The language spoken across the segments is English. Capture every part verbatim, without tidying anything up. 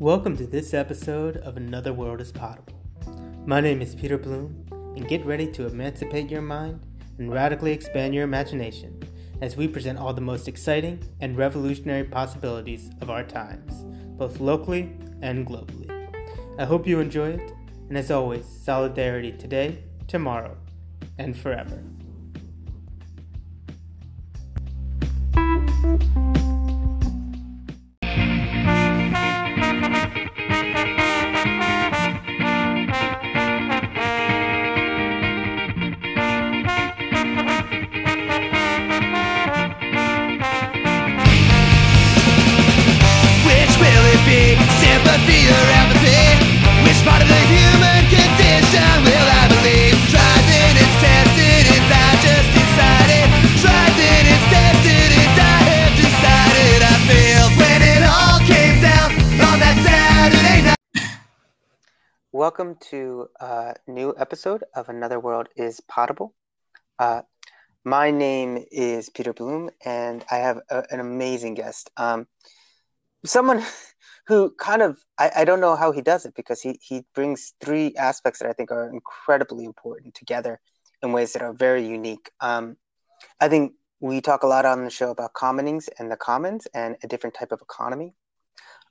Welcome to this episode of Another World is Potable. My name is Peter Bloom, and get ready to emancipate your mind and radically expand your imagination as we present all the most exciting and revolutionary possibilities of our times, both locally and globally. I hope you enjoy it, and as always, solidarity today, tomorrow, and forever. Welcome to a new episode of Another World is Potable. Uh, my name is Peter Bloom, and I have a, an amazing guest. Um, someone who kind of, I, I don't know how he does it, because he, he brings three aspects that I think are incredibly important together in ways that are very unique. Um, I think we talk a lot on the show about commonings and the commons and a different type of economy.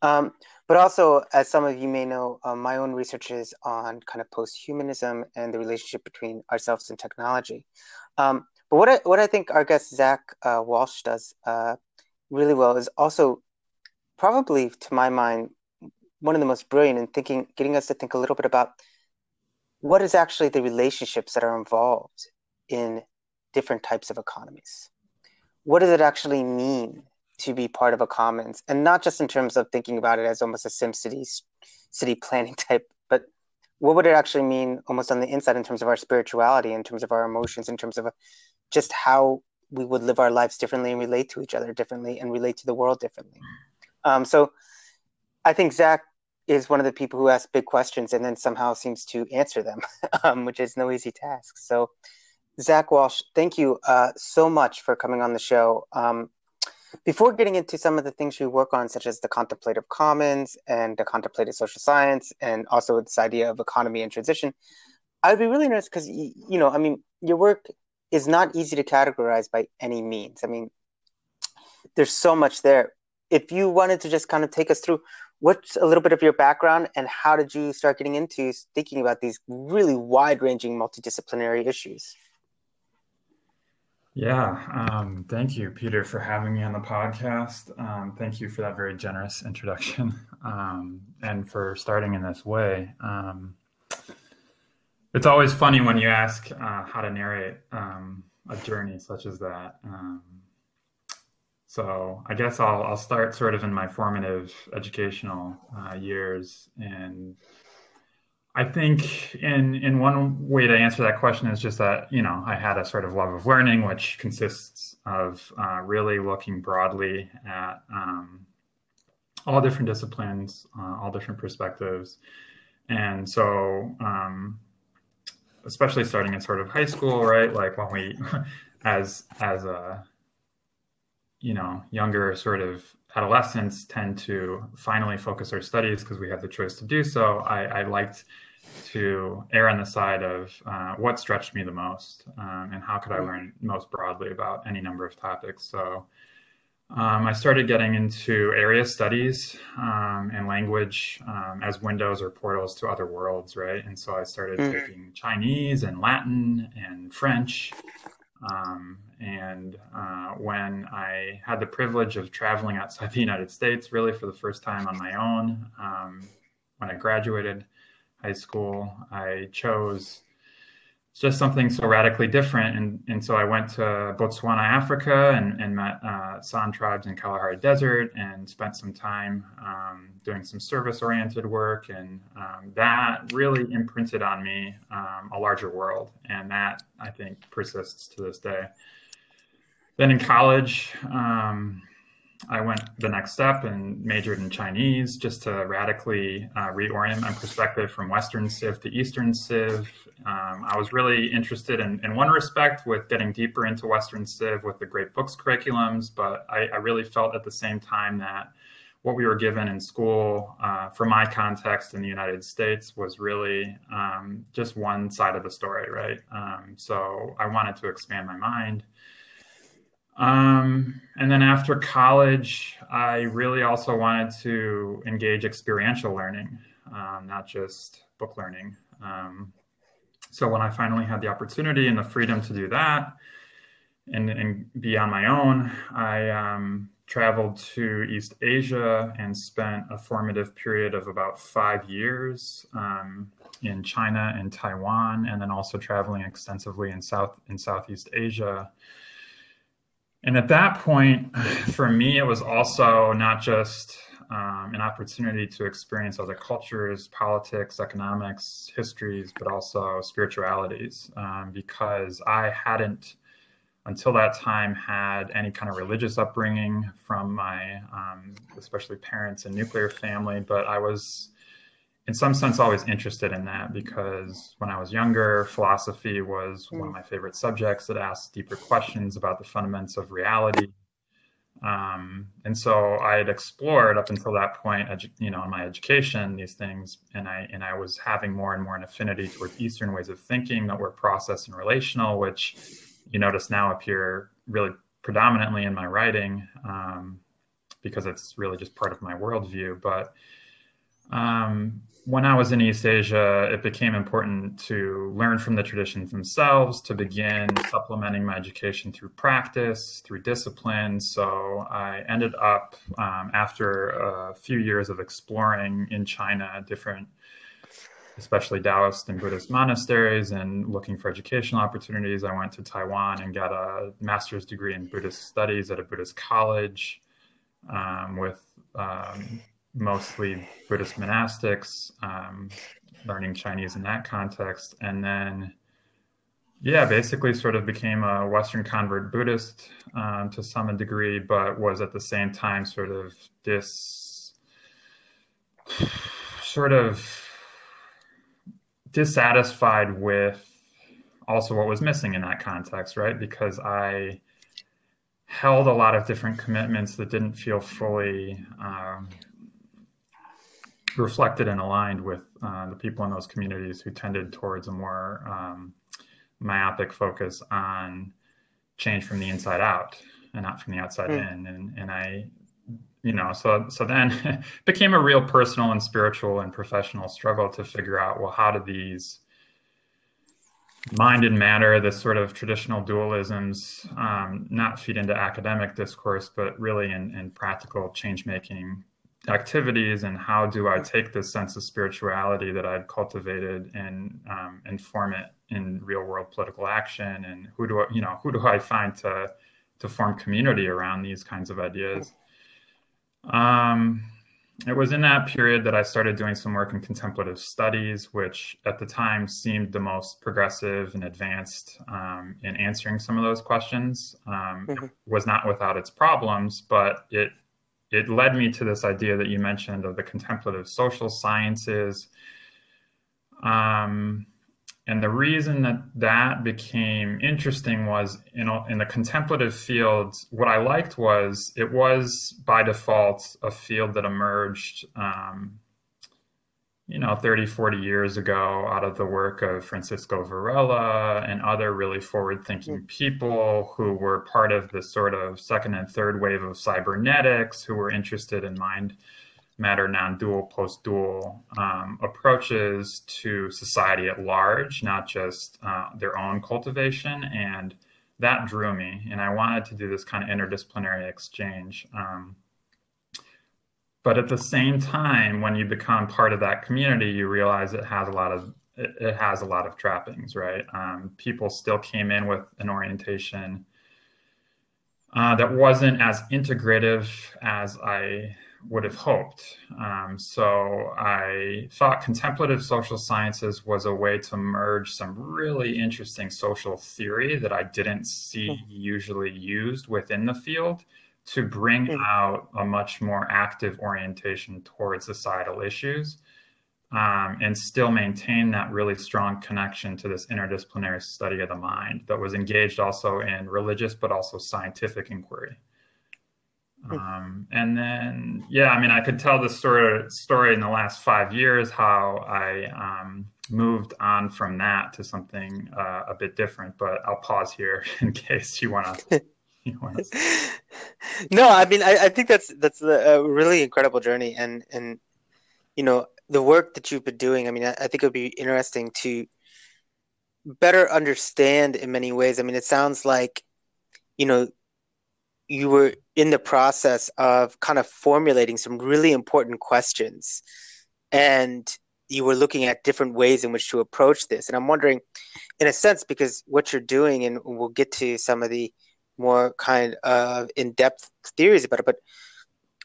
Um, but also, as some of you may know, uh, my own research is on kind of post-humanism and the relationship between ourselves and technology. Um, but what I, what I think our guest Zach uh, Walsh does uh, really well is also probably, to my mind, one of the most brilliant in thinking, getting us to think a little bit about what is actually the relationships that are involved in different types of economies. What does it actually mean to be part of a commons, and not just in terms of thinking about it as almost a sim city, city planning type, but what would it actually mean almost on the inside in terms of our spirituality, in terms of our emotions, in terms of just how we would live our lives differently and relate to each other differently and relate to the world differently. Um, so I think Zach is one of the people who asks big questions and then somehow seems to answer them, um, which is no easy task. So Zach Walsh, thank you uh, so much for coming on the show. Um, Before getting into some of the things you work on, such as the contemplative commons and the contemplative social science, and also this idea of economy and transition, I would be really interested because, you know, I mean, your work is not easy to categorize by any means. I mean, there's so much there. If you wanted to just kind of take us through what's a little bit of your background and how did you start getting into thinking about these really wide-ranging multidisciplinary issues? Yeah, um, thank you, Peter, for having me on the podcast. Um, thank you for that very generous introduction um, and for starting in this way. Um, it's always funny when you ask uh, how to narrate um, a journey such as that. Um, so I guess I'll, I'll start sort of in my formative educational uh, years. And I think in, in one way to answer that question is just that, you know, I had a sort of love of learning, which consists of uh, really looking broadly at um, all different disciplines, uh, all different perspectives. And so, um, especially starting in sort of high school, right? Like when we, as, as a, you know, younger sort of adolescents tend to finally focus our studies because we have the choice to do so. I, I liked to err on the side of uh, what stretched me the most um, and how could I learn most broadly about any number of topics. So um, I started getting into area studies um, and language um, as windows or portals to other worlds, right? And so I started mm-hmm. taking Chinese and Latin and French. Um, and uh, when I had the privilege of traveling outside the United States, really for the first time on my own, um, when I graduated high school, I chose just something so radically different. And, and so I went to Botswana, Africa, and, and met uh, San tribes in Kalahari Desert and spent some time um, doing some service-oriented work. And um, that really imprinted on me um, a larger world. And that, I think, persists to this day. Then in college, um, I went the next step and majored in Chinese just to radically uh, reorient my perspective from Western Civ to Eastern Civ. Um, I was really interested in, in one respect with getting deeper into Western Civ with the great books curriculums, but I, I really felt at the same time that what we were given in school, uh, for my context in the United States, was really um, just one side of the story, right? Um, so I wanted to expand my mind. Um, and then after college, I really also wanted to engage experiential learning, um, not just book learning. Um, so when I finally had the opportunity and the freedom to do that and, and be on my own, I um, traveled to East Asia and spent a formative period of about five years um, in China and Taiwan, and then also traveling extensively in South in Southeast Asia. And at that point, for me, it was also not just um, an opportunity to experience other cultures, politics, economics, histories, but also spiritualities, um, because I hadn't, until that time, had any kind of religious upbringing from my, um, especially parents and nuclear family. But I was, in some sense, always interested in that, because when I was younger, philosophy was one of my favorite subjects that asked deeper questions about the fundamentals of reality. Um, and so I had explored up until that point, you know, in my education, these things, and I and I was having more and more an affinity towards Eastern ways of thinking that were process and relational, which you notice now appear really predominantly in my writing, um, because it's really just part of my worldview. But um, when I was in East Asia, it became important to learn from the traditions themselves, to begin supplementing my education through practice, through discipline. So I ended up, um, after a few years of exploring in China, different, especially Taoist and Buddhist monasteries, and looking for educational opportunities, I went to Taiwan and got a master's degree in Buddhist studies at a Buddhist college, um, with, um, mostly Buddhist monastics, um, learning Chinese in that context. And then, yeah, basically sort of became a Western convert Buddhist um, to some degree, but was at the same time sort of dis, sort of dissatisfied with also what was missing in that context, right? Because I held a lot of different commitments that didn't feel fully um, reflected and aligned with uh, the people in those communities, who tended towards a more um, myopic focus on change from the inside out and not from the outside mm. in. And, and I, you know, so, so then it became a real personal and spiritual and professional struggle to figure out, well, how do these mind and matter, this sort of traditional dualisms, um, not feed into academic discourse, but really in, in practical change-making activities, and how do I take this sense of spirituality that I've cultivated and um, inform it in real world political action, and who do I, you know, who do I find to to form community around these kinds of ideas? Um, it was in that period that I started doing some work in contemplative studies, which at the time seemed the most progressive and advanced um, in answering some of those questions. Um, mm-hmm. It was not without its problems, but it. It led me to this idea that you mentioned of the contemplative social sciences. Um, and the reason that that became interesting was, you know, in the contemplative field, what I liked was it was by default a field that emerged, um, you know, thirty, forty years ago out of the work of Francisco Varela and other really forward-thinking people who were part of the sort of second and third wave of cybernetics, who were interested in mind, matter, non-dual, post-dual um, approaches to society at large, not just uh, their own cultivation. And that drew me, and I wanted to do this kind of interdisciplinary exchange. Um, But at the same time, when you become part of that community, you realize it has a lot of it, it has a lot of trappings, right? Um, people still came in with an orientation uh, that wasn't as integrative as I would have hoped. Um, so I thought contemplative social sciences was a way to merge some really interesting social theory that I didn't see usually used within the field, to bring mm. out a much more active orientation towards societal issues, um, and still maintain that really strong connection to this interdisciplinary study of the mind that was engaged also in religious but also scientific inquiry. Um, and then, yeah, I mean, I could tell this sort of story in the last five years, how I um, moved on from that to something uh, a bit different, but I'll pause here in case you want to. No, I mean, I, I think that's that's a really incredible journey. And, and, you know, the work that you've been doing, I mean, I, I think it would be interesting to better understand in many ways. I mean, it sounds like, you know, you were in the process of kind of formulating some really important questions, and you were looking at different ways in which to approach this. And I'm wondering, in a sense, because what you're doing, and we'll get to some of the more kind of in-depth theories about it, but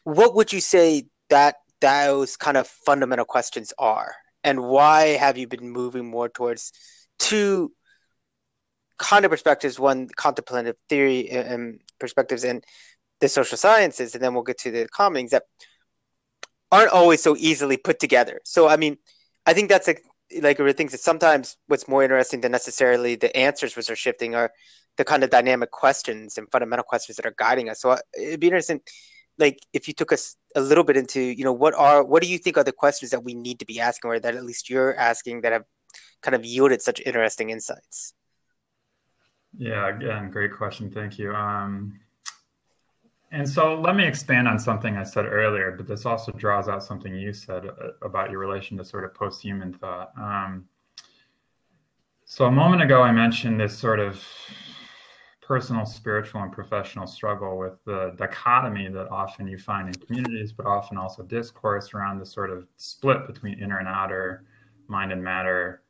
what would you say that those kind of fundamental questions are, and why have you been moving more towards two kind of perspectives, one contemplative theory and perspectives and the social sciences, and then we'll get to the common things that aren't always so easily put together. So, I mean, I think that's like, like the things that sometimes what's more interesting than necessarily the answers which are shifting are the kind of dynamic questions and fundamental questions that are guiding us. So it'd be interesting, like, if you took us a little bit into, you know, what are, what do you think are the questions that we need to be asking, or that at least you're asking, that have kind of yielded such interesting insights? Yeah, again, great question. Thank you. Um, and so let me expand on something I said earlier, but this also draws out something you said about your relation to sort of post-human thought. Um, so a moment ago, I mentioned this sort of personal, spiritual, and professional struggle with the dichotomy that often you find in communities, but often also discourse around the sort of split between inner and outer, mind and matter,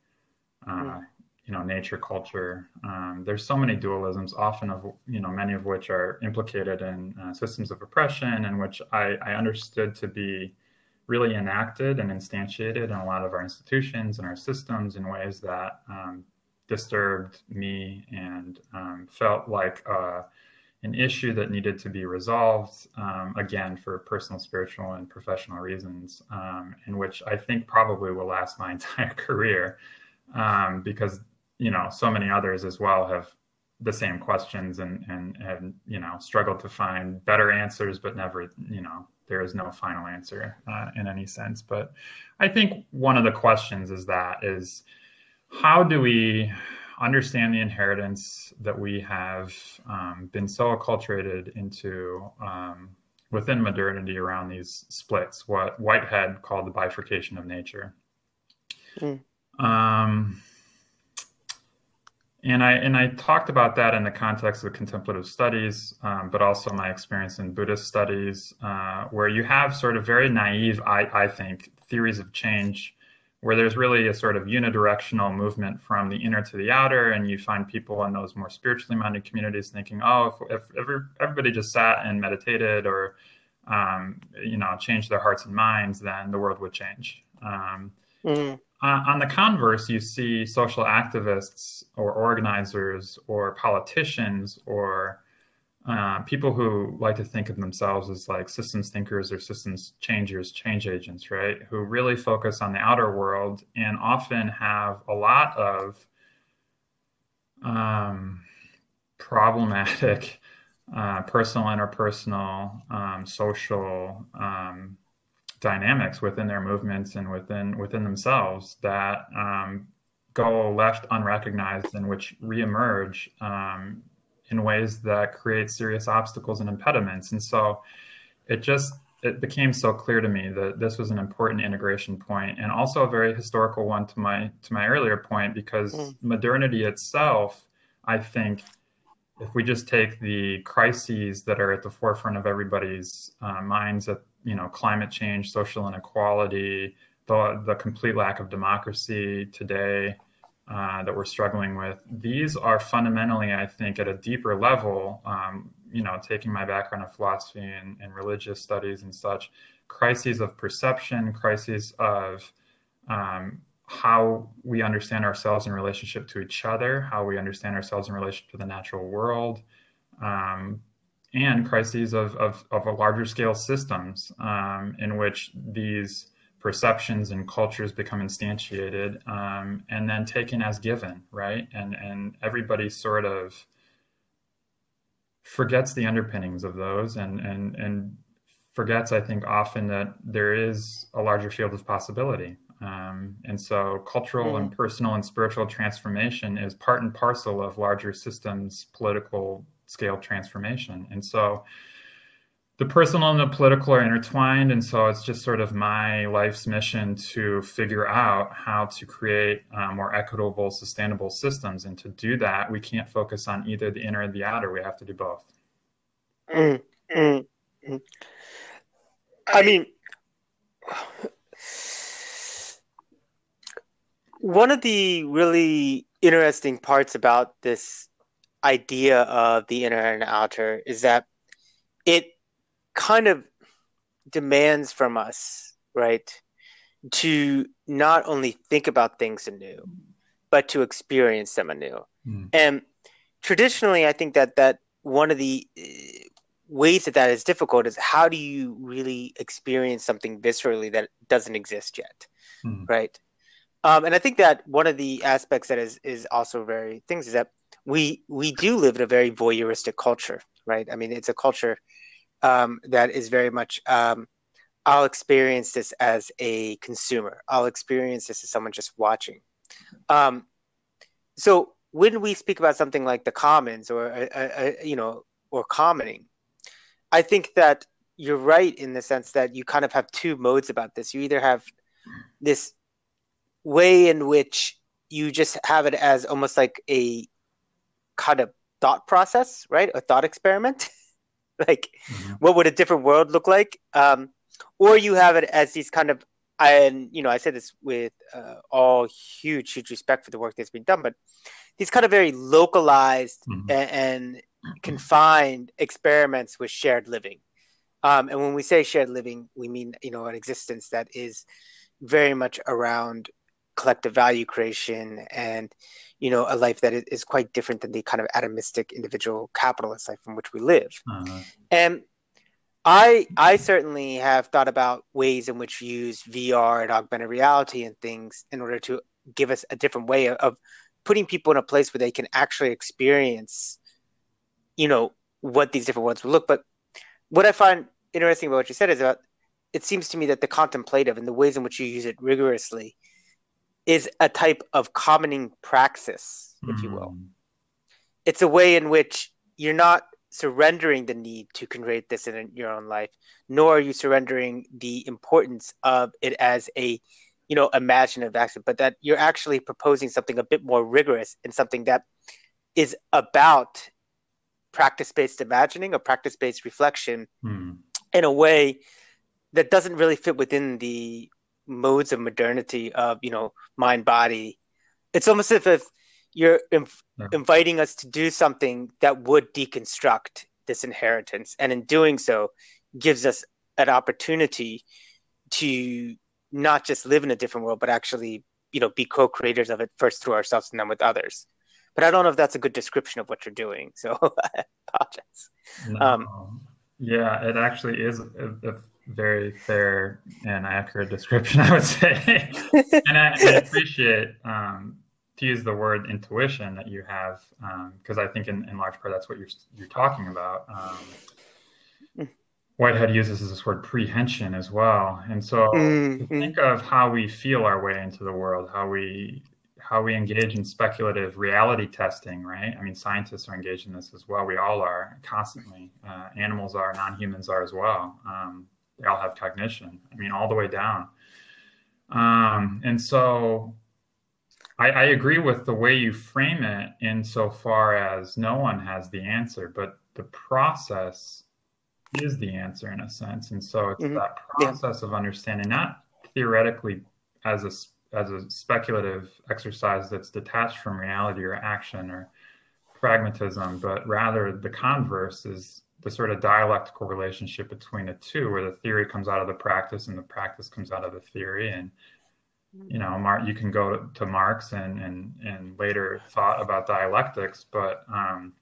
uh, yeah. you know, nature, culture. Um, there's so many dualisms, often of, you know, many of which are implicated in uh, systems of oppression, and which I, I understood to be really enacted and instantiated in a lot of our institutions and our systems in ways that um, disturbed me and um, felt like uh, an issue that needed to be resolved, um, again, for personal, spiritual, and professional reasons, um, in which I think probably will last my entire career, um, because you know, so many others as well have the same questions and, and, and, you know, struggle to find better answers, but never, you know, there is no final answer uh, in any sense. But I think one of the questions is that is, how do we understand the inheritance that we have um, been so acculturated into um, within modernity around these splits, what Whitehead called the bifurcation of nature. Mm. Um, And I and I talked about that in the context of contemplative studies, um, but also my experience in Buddhist studies, uh, where you have sort of very naive, I, I think, theories of change, where there's really a sort of unidirectional movement from the inner to the outer, and you find people in those more spiritually minded communities thinking, oh, if, if every, everybody just sat and meditated, or um, you know, changed their hearts and minds, then the world would change. Um, mm. Uh, on the converse, you see social activists or organizers or politicians or uh, people who like to think of themselves as like systems thinkers or systems changers, change agents, right? Who really focus on the outer world and often have a lot of um, problematic uh, personal, interpersonal, um, social um dynamics within their movements and within within themselves that um, go left unrecognized, and which reemerge um, in ways that create serious obstacles and impediments. And so it just it became so clear to me that this was an important integration point, and also a very historical one to my to my earlier point, because mm. modernity itself, I think, if we just take the crises that are at the forefront of everybody's uh, minds at you know, climate change, social inequality, the, the complete lack of democracy today uh, that we're struggling with. These are fundamentally, I think, at a deeper level, um, you know, taking my background in philosophy and, and religious studies and such, crises of perception, crises of um, how we understand ourselves in relationship to each other, how we understand ourselves in relation to the natural world, um, and crises of, of, of a larger scale systems um, in which these perceptions and cultures become instantiated um, and then taken as given, right? And, and everybody sort of forgets the underpinnings of those, and and and forgets, I think, often that there is a larger field of possibility. Um, and so cultural mm. and personal and spiritual transformation is part and parcel of larger systems, political scale transformation. And so the personal and the political are intertwined. And so it's just sort of my life's mission to figure out how to create um, more equitable, sustainable systems. And to do that, we can't focus on either the inner or the outer. We have to do both. Mm, mm, mm. I mean, one of the really interesting parts about this idea of the inner and outer is that it kind of demands from us, right, to not only think about things anew, but to experience them anew. Mm. And traditionally, I think that that one of the ways that that is difficult is, how do you really experience something viscerally that doesn't exist yet, mm. right? Um, and I think that one of the aspects that is is also very things is that we we do live in a very voyeuristic culture, right? I mean, it's a culture um, that is very much, um, I'll experience this as a consumer. I'll experience this as someone just watching. Um, so when we speak about something like the commons or, uh, uh, you know, or commoning, I think that you're right in the sense that you kind of have two modes about this. You either have this way in which you just have it as almost like a kind of thought process, right? A thought experiment. Like, mm-hmm. what would a different world look like? Um, or you have it as these kind of, and you know, I say this with uh, all huge, huge respect for the work that's been done, but these kind of very localized mm-hmm. and, and confined experiments with shared living. Um, and when we say shared living, we mean, you know, an existence that is very much around collective value creation and, you know, a life that is quite different than the kind of atomistic individual capitalist life from which we live. Uh-huh. And I, I certainly have thought about ways in which you use V R and augmented reality and things in order to give us a different way of, of putting people in a place where they can actually experience, you know, what these different worlds will look. But what I find interesting about what you said is that it seems to me that the contemplative and the ways in which you use it rigorously is a type of commoning praxis, if mm. you will. It's a way in which you're not surrendering the need to create this in your own life, nor are you surrendering the importance of it as a, you know, imaginative action, but that you're actually proposing something a bit more rigorous and something that is about practice-based imagining or practice-based reflection mm. in a way that doesn't really fit within the modes of modernity of, you know, mind, body. It's almost as if you're inv- yeah. inviting us to do something that would deconstruct this inheritance. And in doing so, gives us an opportunity to not just live in a different world, but actually, you know, be co-creators of it first through ourselves and then with others. But I don't know if that's a good description of what you're doing. So I apologize. No. Um, yeah, it actually is a, a very fair and accurate description, I would say. And I, I appreciate, um, to use the word intuition that you have, because um, I think in, in large part that's what you're, you're talking about. Um, Whitehead uses this word prehension as well. And so mm-hmm. think of how we feel our way into the world, how we... how we engage in speculative reality testing, right? I mean, scientists are engaged in this as well. We all are constantly. Uh, animals are, non-humans are as well. Um, they all have cognition. I mean, all the way down. Um, and so I, I agree with the way you frame it insofar as no one has the answer, but the process is the answer in a sense. And so it's mm-hmm. that process yeah. of understanding, not theoretically as a as a speculative exercise that's detached from reality or action or pragmatism, but rather the converse is the sort of dialectical relationship between the two, where the theory comes out of the practice and the practice comes out of the theory. And, you know, Mar- you can go to, to Marx and, and, and later thought about dialectics, but um,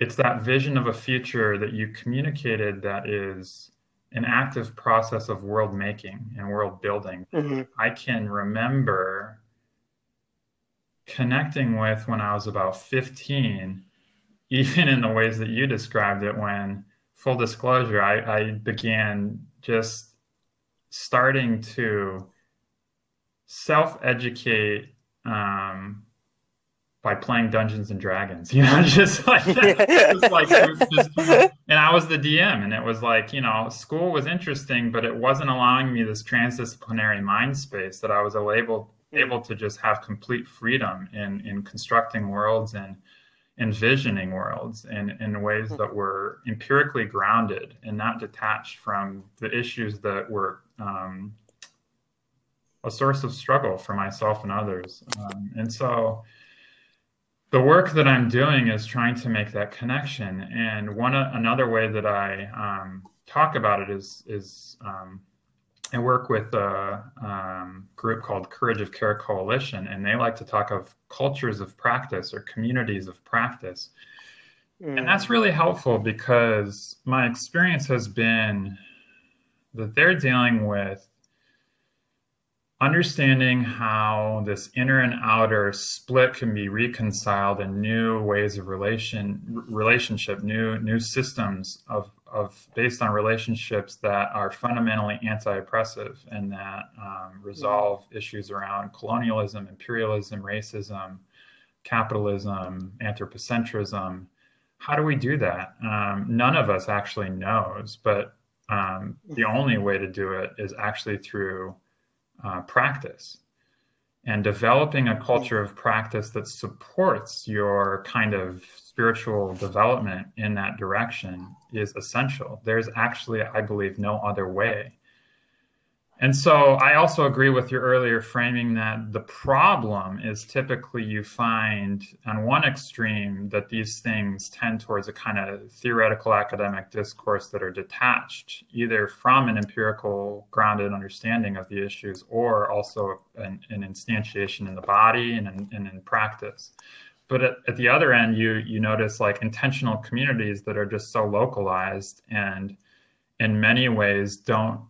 it's that vision of a future that you communicated that is an active process of world making and world building. Mm-hmm. I can remember connecting with when I was about fifteen even in the ways that you described it, when, full disclosure, I, I began just starting to self-educate um, by playing Dungeons and Dragons, you know, just like, just like just, and I was the D M, and it was like, you know, school was interesting, but it wasn't allowing me this transdisciplinary mind space that I was able, able to just have complete freedom in, in constructing worlds and envisioning worlds in, in ways that were empirically grounded and not detached from the issues that were um, a source of struggle for myself and others. Um, and so the work that I'm doing is trying to make that connection. And one uh, another way that I um, talk about it is, is um, I work with a um, group called Courage of Care Coalition, and they like to talk of cultures of practice or communities of practice. Mm. And that's really helpful because my experience has been that they're dealing with understanding how this inner and outer split can be reconciled in new ways of relation, relationship, new new systems of, of based on relationships that are fundamentally anti-oppressive and that um, resolve issues around colonialism, imperialism, racism, capitalism, anthropocentrism. How do we do that? Um, none of us actually knows, but um, the only way to do it is actually through Uh, practice and developing a culture of practice that supports your kind of spiritual development in that direction is essential. There's actually, I believe, no other way. And so I also agree with your earlier framing that the problem is typically you find on one extreme that these things tend towards a kind of theoretical academic discourse that are detached either from an empirical grounded understanding of the issues or also an, an instantiation in the body and in, and in practice. But at, at the other end, you, you notice like intentional communities that are just so localized and in many ways don't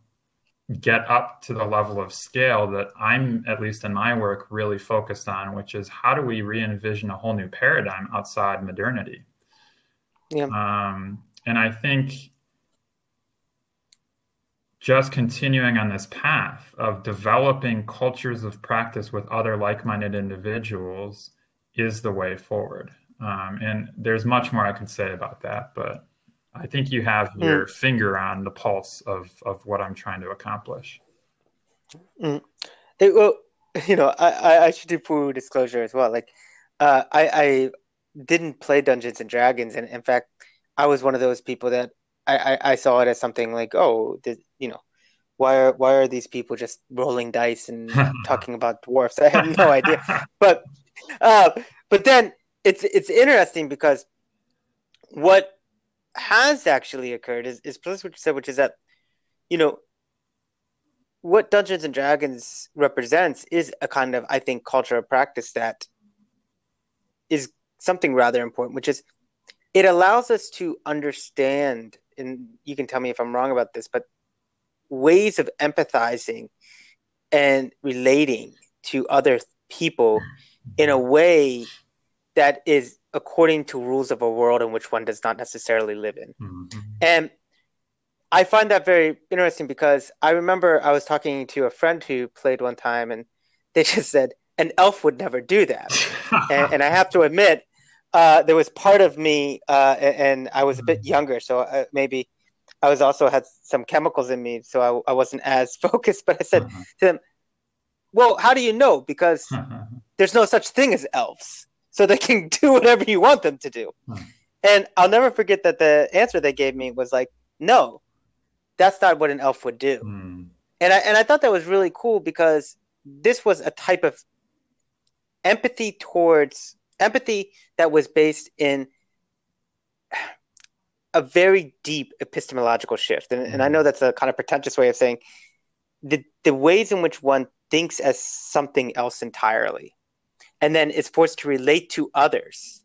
get up to the level of scale that I'm, at least in my work, really focused on, which is how do we re-envision a whole new paradigm outside modernity? Yeah. Um, and I think just continuing on this path of developing cultures of practice with other like-minded individuals is the way forward. Um, and there's much more I could say about that, but I think you have your mm. finger on the pulse of, of what I'm trying to accomplish. Mm. It, well, you know, I, I, I should do full disclosure as well. Like, uh, I, I didn't play Dungeons and Dragons. And in fact, I was one of those people that I, I, I saw it as something like, oh, the, you know, why are, why are these people just rolling dice and talking about dwarfs? I have no idea. But, uh, but then it's, it's interesting because what has actually occurred is, is plus what you said, which is that, you know, what Dungeons and Dragons represents is a kind of, I think, culture of practice that is something rather important, which is it allows us to understand, and you can tell me if I'm wrong about this, but ways of empathizing and relating to other people in a way that is according to rules of a world in which one does not necessarily live in. Mm-hmm. And I find that very interesting because I remember I was talking to a friend who played one time and they just said, an elf would never do that. and, and I have to admit, uh, there was part of me, uh, and I was a bit younger, so I, maybe I was also had some chemicals in me, so I, I wasn't as focused, but I said uh-huh. to them, well, how do you know? Because uh-huh. there's no such thing as elves. So they can do whatever you want them to do. Hmm. And I'll never forget that the answer they gave me was like, no, that's not what an elf would do. Hmm. And I, and I thought that was really cool because this was a type of empathy towards empathy that was based in a very deep epistemological shift. And, hmm. and I know that's a kind of pretentious way of saying the, the ways in which one thinks as something else entirely. And then it's forced to relate to others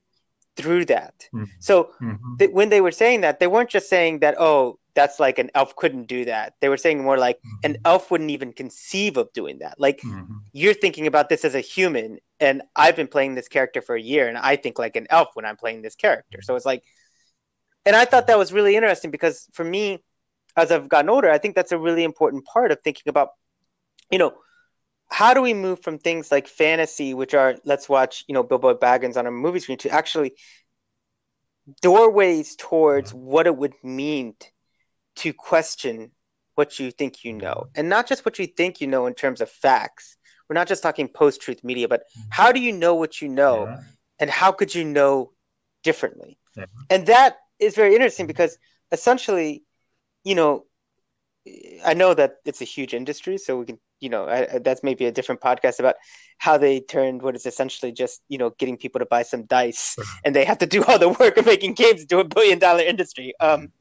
through that. Mm-hmm. So mm-hmm. th- when they were saying that, they weren't just saying that, oh, that's like an elf couldn't do that. They were saying more like mm-hmm. an elf wouldn't even conceive of doing that. Like mm-hmm. you're thinking about this as a human, and I've been playing this character for a year, and I think like an elf when I'm playing this character. So it's like, and I thought that was really interesting because for me, as I've gotten older, I think that's a really important part of thinking about, you know, how do we move from things like fantasy, which are let's watch, you know, Bilbo Baggins on a movie screen, to actually doorways towards what it would mean to, to question what you think you know, and not just what you think you know in terms of facts. We're not just talking post-truth media, but how do you know what you know, yeah. and how could you know differently? Yeah. And that is very interesting because essentially, you know, I know that it's a huge industry, so we can, you know, I, that's maybe a different podcast about how they turned what is essentially just, you know, getting people to buy some dice, and they have to do all the work of making games into a billion-dollar industry. Um,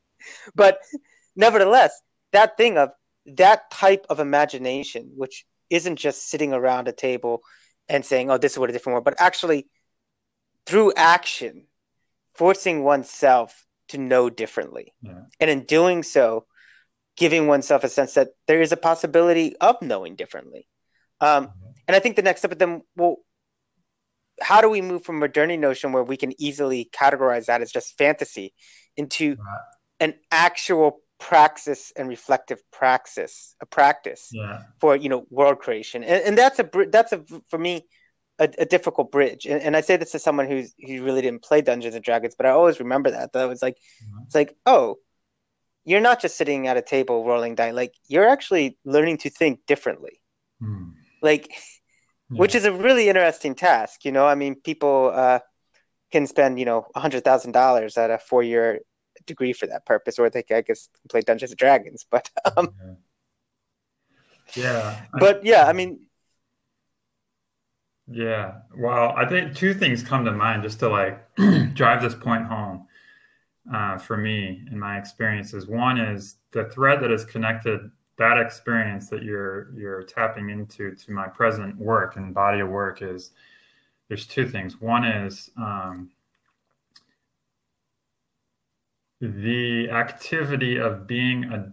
but nevertheless, that thing of that type of imagination, which isn't just sitting around a table and saying, oh, this is what a different world, but actually through action, forcing oneself to know differently. Yeah. And in doing so, giving oneself a sense that there is a possibility of knowing differently. Um, mm-hmm. And I think the next step of them, well, how do we move from a modernity notion where we can easily categorize that as just fantasy into right. an actual praxis and reflective praxis, a practice yeah. for, you know, world creation. And, and that's a, that's a, for me, a, a difficult bridge. And, and I say this to someone who's, who really didn't play Dungeons and Dragons, but I always remember that, that I was like, mm-hmm. it's like, oh, you're not just sitting at a table rolling dice. Like you're actually learning to think differently. Mm. Like, yeah. which is a really interesting task. You know, I mean, people uh, can spend, you know, a hundred thousand dollars at a four year degree for that purpose, or they, I guess, play Dungeons and Dragons, but, um, yeah, yeah. but I, yeah, I mean, yeah. Well, I think two things come to mind just to like drive this point home. Uh, for me, in my experiences, one is the thread that has connected that experience that you're you're tapping into to my present work and body of work is there's two things. One is um, the activity of being a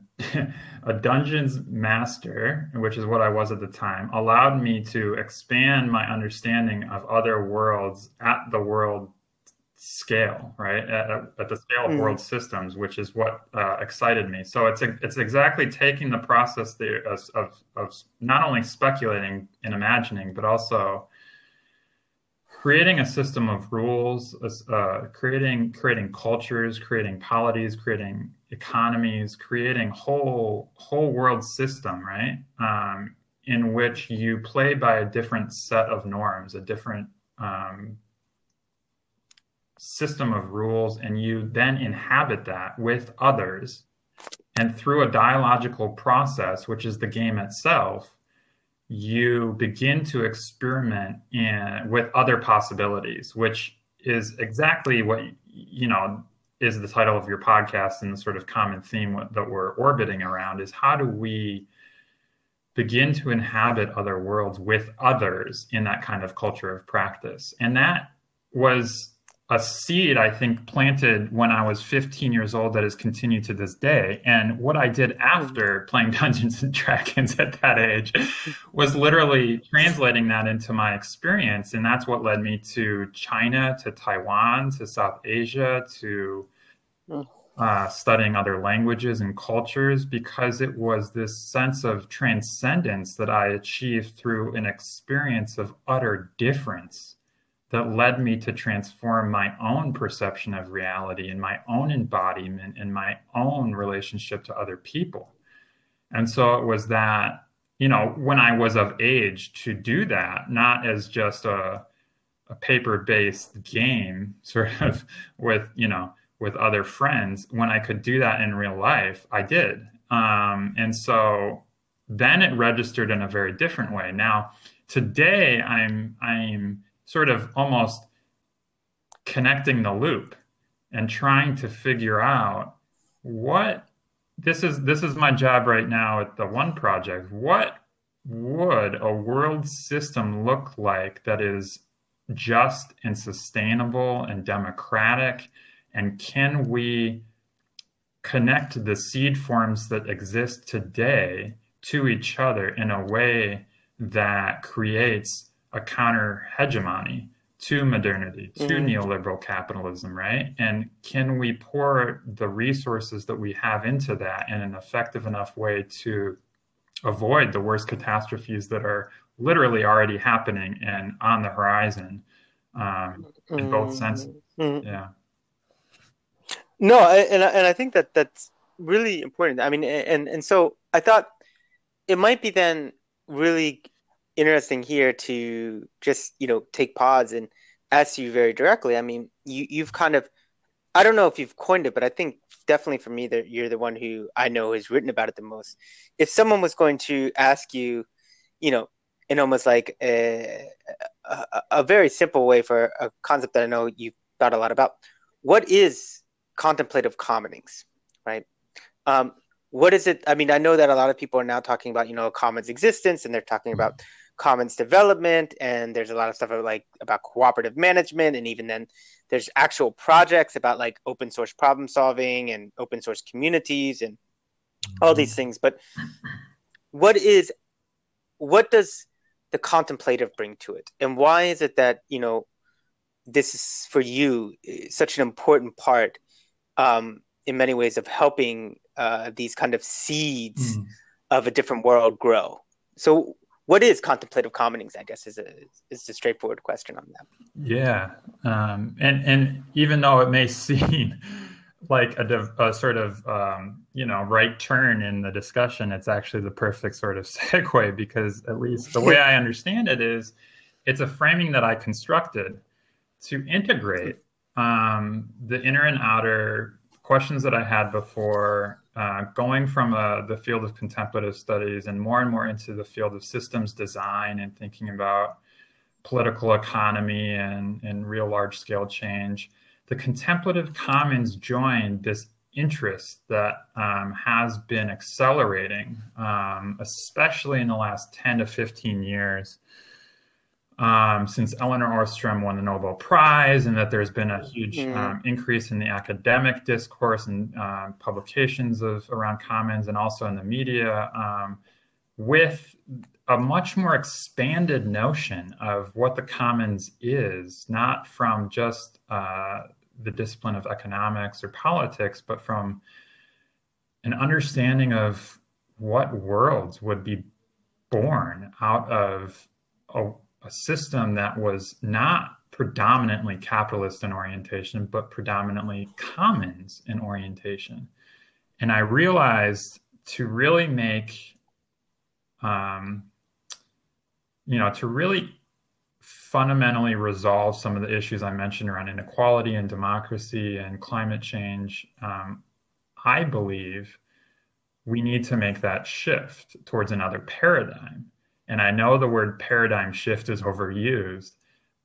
a dungeon's master, which is what I was at the time, allowed me to expand my understanding of other worlds at the world scale, right? At, at the scale of mm. world systems, which is what uh, excited me. So it's it's exactly taking the process there of, of of not only speculating and imagining, but also creating a system of rules, uh, creating creating cultures, creating polities, creating economies, creating whole whole world system, right? Um, in which you play by a different set of norms, a different um, system of rules, and you then inhabit that with others and through a dialogical process, which is the game itself, you begin to experiment in, with other possibilities, which is exactly what, you know, is the title of your podcast and the sort of common theme that we're orbiting around is how do we begin to inhabit other worlds with others in that kind of culture of practice. And that was a seed, I think, planted when I was fifteen years old that has continued to this day. And what I did after playing Dungeons and Dragons at that age was literally translating that into my experience. And that's what led me to China, to Taiwan, to South Asia, to uh, studying other languages and cultures, because it was this sense of transcendence that I achieved through an experience of utter difference that led me to transform my own perception of reality and my own embodiment and my own relationship to other people. And so it was that, you know, when I was of age to do that, not as just a, a paper-based game sort of with, you know, with other friends, when I could do that in real life, I did. Um, and so then it registered in a very different way. Now, today I'm, I'm, sort of almost connecting the loop and trying to figure out what this is. This is my job right now at the One Project. What would a world system look like that is just and sustainable and democratic? And can we connect the seed forms that exist today to each other in a way that creates a counter hegemony to modernity, to mm. neoliberal capitalism, right? And can we pour the resources that we have into that in an effective enough way to avoid the worst catastrophes that are literally already happening and on the horizon um, in both senses? Mm. Yeah. No, and, and I think that that's really important. I mean, and, and so I thought it might be then really interesting here to just, you know, take pause and ask you very directly. I mean, you, you've kind of, I don't know if you've coined it, but I think definitely for me that you're the one who I know has written about it the most. If someone was going to ask you, you know, in almost like a, a, a very simple way for a concept that I know you've thought a lot about, what is contemplative commonings, right? Um, What is it? I mean, I know that a lot of people are now talking about, you know, commons existence, and they're talking about commons development, and there's a lot of stuff about, like about cooperative management, and even then there's actual projects about like open source problem solving and open source communities and all these things. But what is, what does the contemplative bring to it? And why is it that, you know, this is for you such an important part um, in many ways of helping Uh, these kind of seeds mm. of a different world grow? So what is contemplative commonings, I guess, is a, is a straightforward question on that. Yeah. Um, and, and even though it may seem like a, a sort of, um, you know, right turn in the discussion, it's actually the perfect sort of segue, because at least the way I understand it is it's a framing that I constructed to integrate um, the inner and outer questions that I had before, uh, going from uh, the field of contemplative studies and more and more into the field of systems design and thinking about political economy and, and real large scale change. The contemplative commons joined this interest that um, has been accelerating, um, especially in the last ten to fifteen years. Um, since Eleanor Ostrom won the Nobel Prize, and that there's been a huge mm. um, increase in the academic discourse and um, publications of around commons, and also in the media, um, with a much more expanded notion of what the commons is, not from just uh, the discipline of economics or politics, but from an understanding of what worlds would be born out of a a system that was not predominantly capitalist in orientation, but predominantly commons in orientation. And I realized to really make, um, you know, to really fundamentally resolve some of the issues I mentioned around inequality and democracy and climate change, um, I believe we need to make that shift towards another paradigm. And I know the word paradigm shift is overused,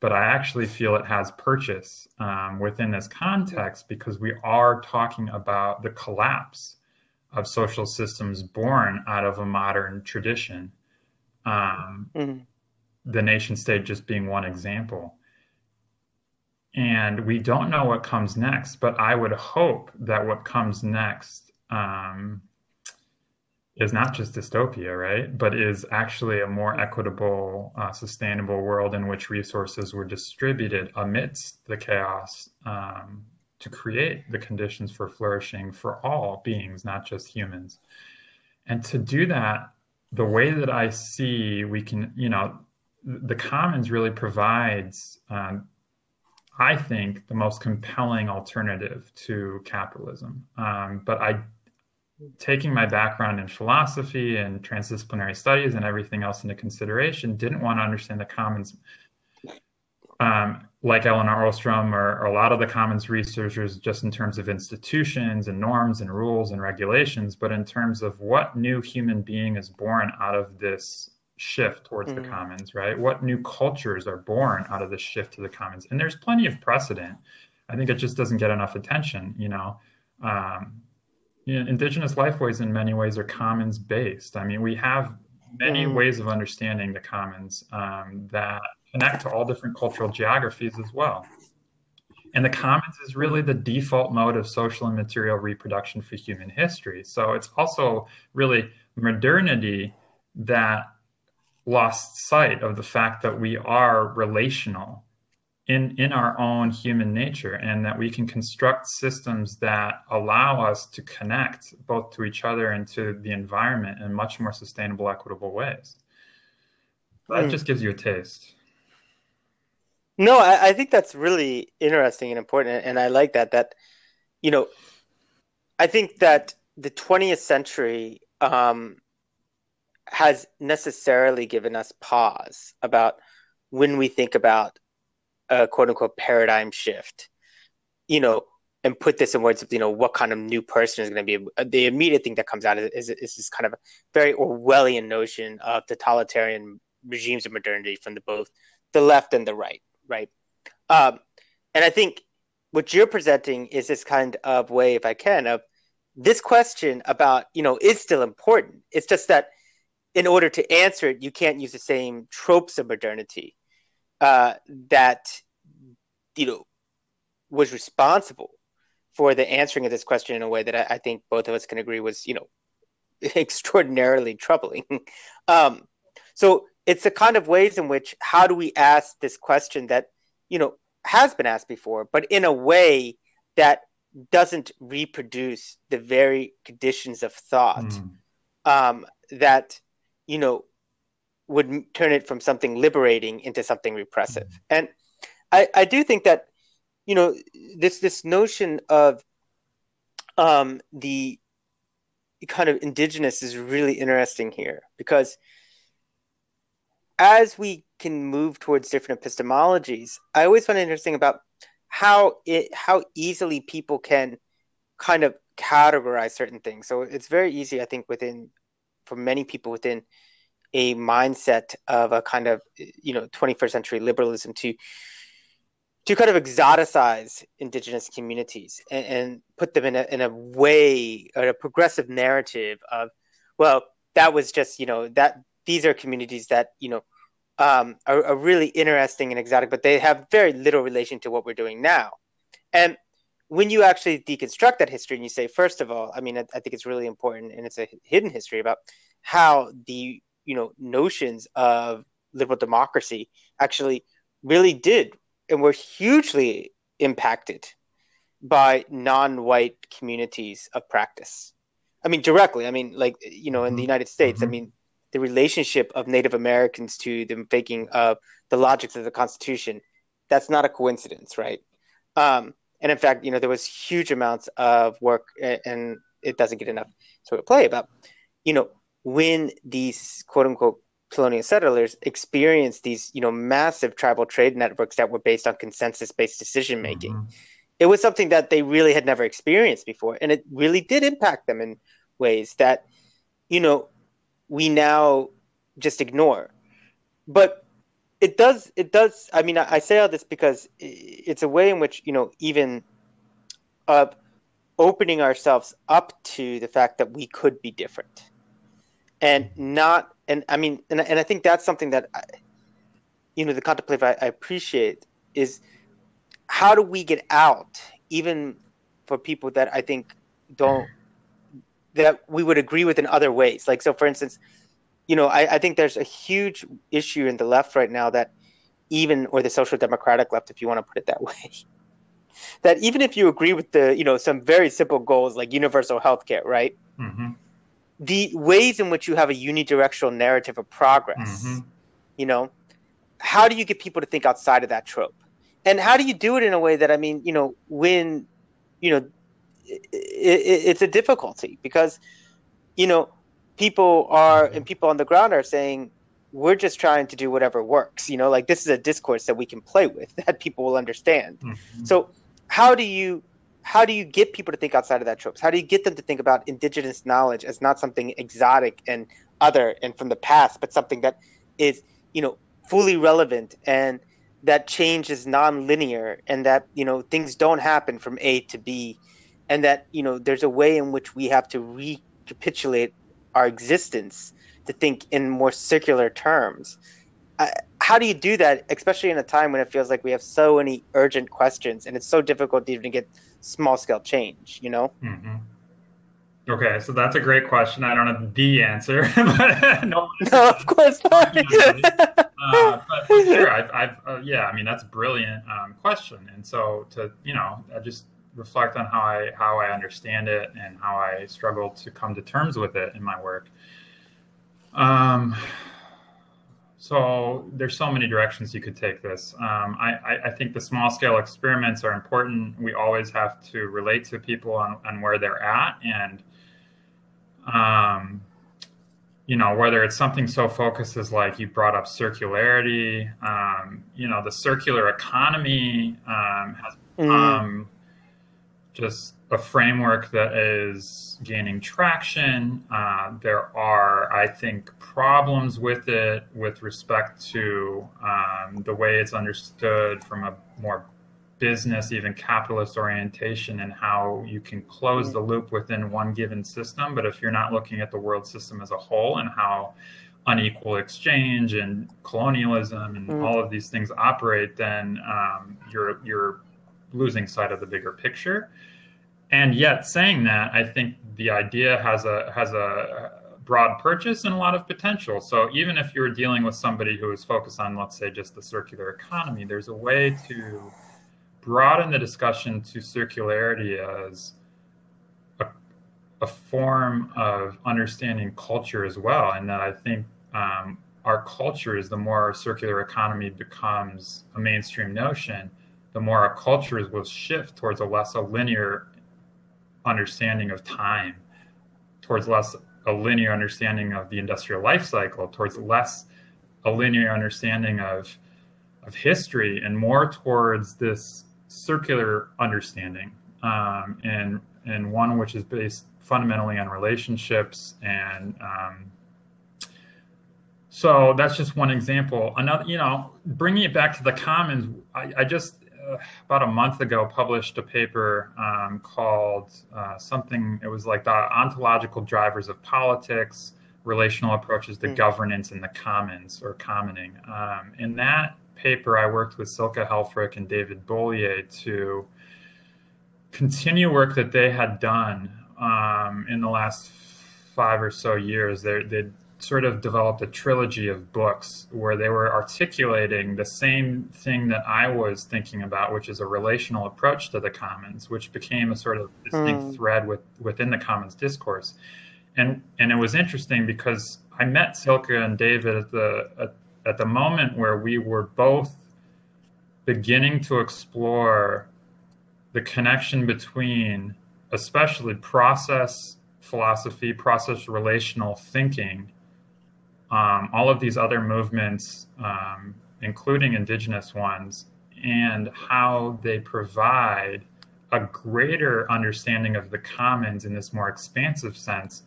but I actually feel it has purchase um, within this context, because we are talking about the collapse of social systems born out of a modern tradition. Um, mm-hmm. The nation state just being one example. And we don't know what comes next, but I would hope that what comes next um, is not just dystopia, right? But is actually a more equitable, uh, sustainable world in which resources were distributed amidst the chaos um, to create the conditions for flourishing for all beings, not just humans. And to do that, the way that I see we can, you know, the commons really provides, um, I think, the most compelling alternative to capitalism. Um, but I taking my background in philosophy and transdisciplinary studies and everything else into consideration, didn't want to understand the commons um, like Eleanor Ostrom or, or a lot of the commons researchers just in terms of institutions and norms and rules and regulations, but in terms of what new human being is born out of this shift towards mm. the commons, right? What new cultures are born out of this shift to the commons? And there's plenty of precedent. I think it just doesn't get enough attention, you know? Um, You know, indigenous lifeways in many ways are commons based. I mean, we have many ways of understanding the commons um, that connect to all different cultural geographies as well. And the commons is really the default mode of social and material reproduction for human history. So it's also really modernity that lost sight of the fact that we are relational in, in our own human nature, and that we can construct systems that allow us to connect both to each other and to the environment in much more sustainable, equitable ways. That mm. just gives you a taste. No, I, I think that's really interesting and important, and I like that. That, you know, I think that the twentieth century um, has necessarily given us pause about when we think about a quote-unquote paradigm shift, you know, and put this in words of, you know, what kind of new person is going to be. The immediate thing that comes out is, is, is this kind of very Orwellian notion of totalitarian regimes of modernity from the, both the left and the right. Right. Um, and I think what you're presenting is this kind of way, if I can, of this question about, you know, it's still important. It's just that in order to answer it, you can't use the same tropes of modernity uh, that, you know, was responsible for the answering of this question in a way that I, I think both of us can agree was, you know, extraordinarily troubling. um, so it's the kind of ways in which, how do we ask this question that, you know, has been asked before, but in a way that doesn't reproduce the very conditions of thought mm. um, that, you know, would turn it from something liberating into something repressive. Mm. And I, I do think that, you know, this, this notion of um, the kind of indigenous is really interesting here, because as we can move towards different epistemologies, I always find it interesting about how it how easily people can kind of categorize certain things. So it's very easy, I think, within for many people within a mindset of a kind of, you know, twenty-first century liberalism to to kind of exoticize indigenous communities and, and put them in a in a way or a progressive narrative of, well, that was just, you know, that. These are communities that, you know, um, are, are really interesting and exotic, but they have very little relation to what we're doing now. And when you actually deconstruct that history and you say, first of all, I mean, I, I think it's really important, and it's a hidden history about how the, you know, notions of liberal democracy actually really did and were hugely impacted by non-white communities of practice. I mean, directly, I mean, like, you know, in the United States, mm-hmm. I mean, the relationship of Native Americans to the making of the logics of the Constitution, that's not a coincidence, right? Um, and in fact, you know, there was huge amounts of work, and it doesn't get enough sort of play about, you know, when these quote-unquote colonial settlers experienced these, you know, massive tribal trade networks that were based on consensus-based decision-making, mm-hmm. it was something that they really had never experienced before, and it really did impact them in ways that, you know, we now just ignore. But it does, it does, I mean, I, I say all this because it's a way in which, you know, even uh, opening ourselves up to the fact that we could be different and not, and I mean, and, and I think that's something that, I, you know, the contemplative I, I appreciate is how do we get out, even for people that I think don't, that we would agree with in other ways. Like, so for instance, you know, I, I think there's a huge issue in the left right now that even, or the social democratic left, if you want to put it that way, that even if you agree with the, you know, some very simple goals like universal healthcare, right? Mm-hmm. The ways in which you have a unidirectional narrative of progress, mm-hmm. you know, how do you get people to think outside of that trope? And how do you do it in a way that, I mean, you know, when, you know, it's a difficulty because, you know, people are and people on the ground are saying, we're just trying to do whatever works, you know, like this is a discourse that we can play with that people will understand. Mm-hmm. So how do you how do you get people to think outside of that tropes? How do you get them to think about indigenous knowledge as not something exotic and other and from the past, but something that is, you know, fully relevant and that change is non-linear and that, you know, things don't happen from A to B. And that, you know, there's a way in which we have to recapitulate our existence to think in more circular terms uh, how do you do that, especially in a time when it feels like we have so many urgent questions and it's so difficult to even get small scale change, you know? Mm-hmm. Okay, so that's a great question. I don't have the answer. But no, no, of course not. uh, but sure, I've, I've uh, yeah, I mean, that's a brilliant um, question. And so to, you know, I just reflect on how I how I understand it and how I struggle to come to terms with it in my work. Um, so there's so many directions you could take this. Um, I, I, I think the small scale experiments are important. We always have to relate to people on, on where they're at and, Um, you know, whether it's something so focused as like you brought up circularity, um, you know, the circular economy um, has become mm. just a framework that is gaining traction. Uh, there are, I think, problems with it with respect to um, the way it's understood from a more business, even capitalist orientation, and how you can close the loop within one given system. But if you're not looking at the world system as a whole and how unequal exchange and colonialism and mm. all of these things operate, then um, you're you're losing sight of the bigger picture. And yet, saying that, I think the idea has a has a broad purchase and a lot of potential. So even if you're dealing with somebody who is focused on, let's say, just the circular economy, there's a way to broaden the discussion to circularity as a, a form of understanding culture as well. And that I think um, our culture is, the more circular economy becomes a mainstream notion, the more our cultures will shift towards a less a linear understanding of time, towards less a linear understanding of the industrial life cycle, towards less a linear understanding of of history, and more towards this circular understanding, um, and and one which is based fundamentally on relationships. And um, so that's just one example. Another, you know, bringing it back to the commons, I, I just uh, about a month ago published a paper um, called uh, something. It was like the ontological drivers of politics, relational approaches to mm. governance in the commons or commoning, um, and that paper, I worked with Silke Helfrich and David Bollier to continue work that they had done um, in the last five or so years. They they'd sort of developed a trilogy of books where they were articulating the same thing that I was thinking about, which is a relational approach to the commons, which became a sort of distinct mm. thread with, within the commons discourse. And and it was interesting because I met Silke and David at the at at the moment where we were both beginning to explore the connection between especially process philosophy, process relational thinking, um, all of these other movements, um, including indigenous ones, and how they provide a greater understanding of the commons in this more expansive sense,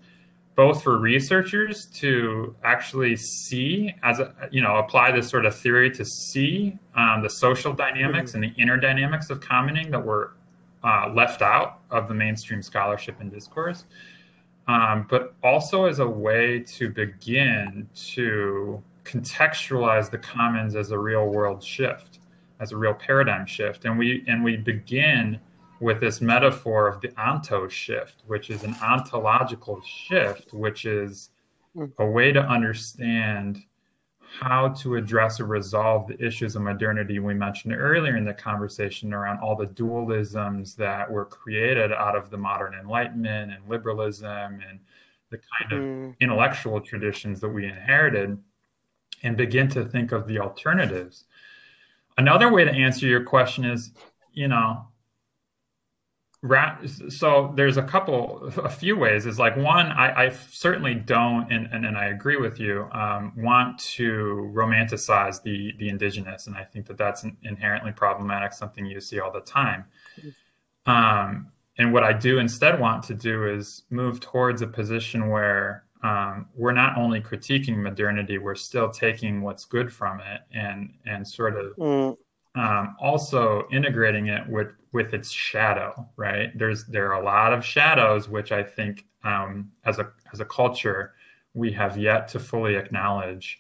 both for researchers to actually see, as a, you know, apply this sort of theory to see um, the social dynamics mm-hmm. and the inner dynamics of commoning that were uh, left out of the mainstream scholarship and discourse, um, but also as a way to begin to contextualize the commons as a real world shift, as a real paradigm shift. And we and we begin with this metaphor of the onto shift, which is an ontological shift, which is a way to understand how to address or resolve the issues of modernity we mentioned earlier in the conversation around all the dualisms that were created out of the modern Enlightenment and liberalism and the kind mm. of intellectual traditions that we inherited, and begin to think of the alternatives. Another way to answer your question is, you know, so there's a couple, a few ways. Is like one, I, I certainly don't, and, and and I agree with you, um, want to romanticize the the indigenous, and I think that that's inherently problematic, something you see all the time. Um, and what I do instead want to do is move towards a position where um, we're not only critiquing modernity, we're still taking what's good from it, and and sort of. Mm. Um, also integrating it with, with its shadow, right? There's there are a lot of shadows, which I think um, as a as a culture, we have yet to fully acknowledge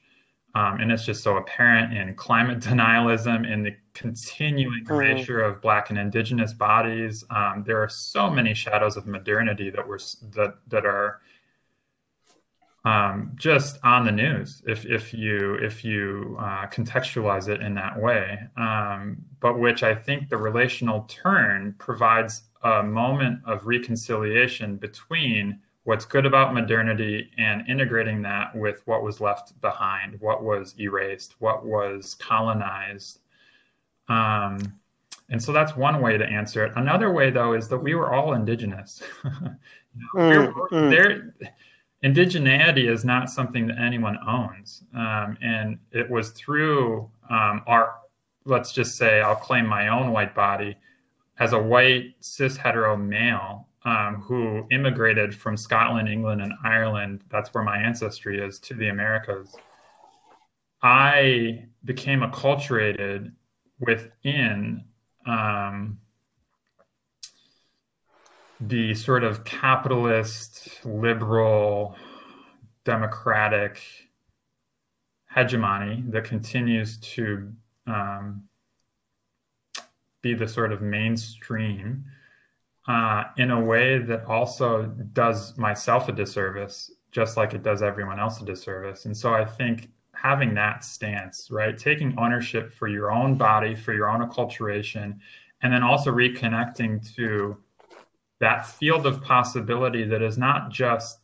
Um, and it's just so apparent in climate denialism and the continuing mm. erasure of Black and Indigenous bodies. Um, there are so many shadows of modernity that we're that that are um, just on the news if if you if you uh, contextualize it in that way. Um, but which I think the relational turn provides a moment of reconciliation between what's good about modernity and integrating that with what was left behind, what was erased, what was colonized. Um, and so that's one way to answer it. Another way, though, is that we were all Indigenous. you know, mm, we were, mm. there, indigeneity is not something that anyone owns. Um, and it was through um, our, let's just say, I'll claim my own white body as a white cis hetero male, Um, who immigrated from Scotland, England, and Ireland, that's where my ancestry is, to the Americas. I became acculturated within um, the sort of capitalist, liberal, democratic hegemony that continues to um, be the sort of mainstream, Uh, in a way that also does myself a disservice, just like it does everyone else a disservice. And so I think having that stance, right, taking ownership for your own body, for your own acculturation, and then also reconnecting to that field of possibility that is not just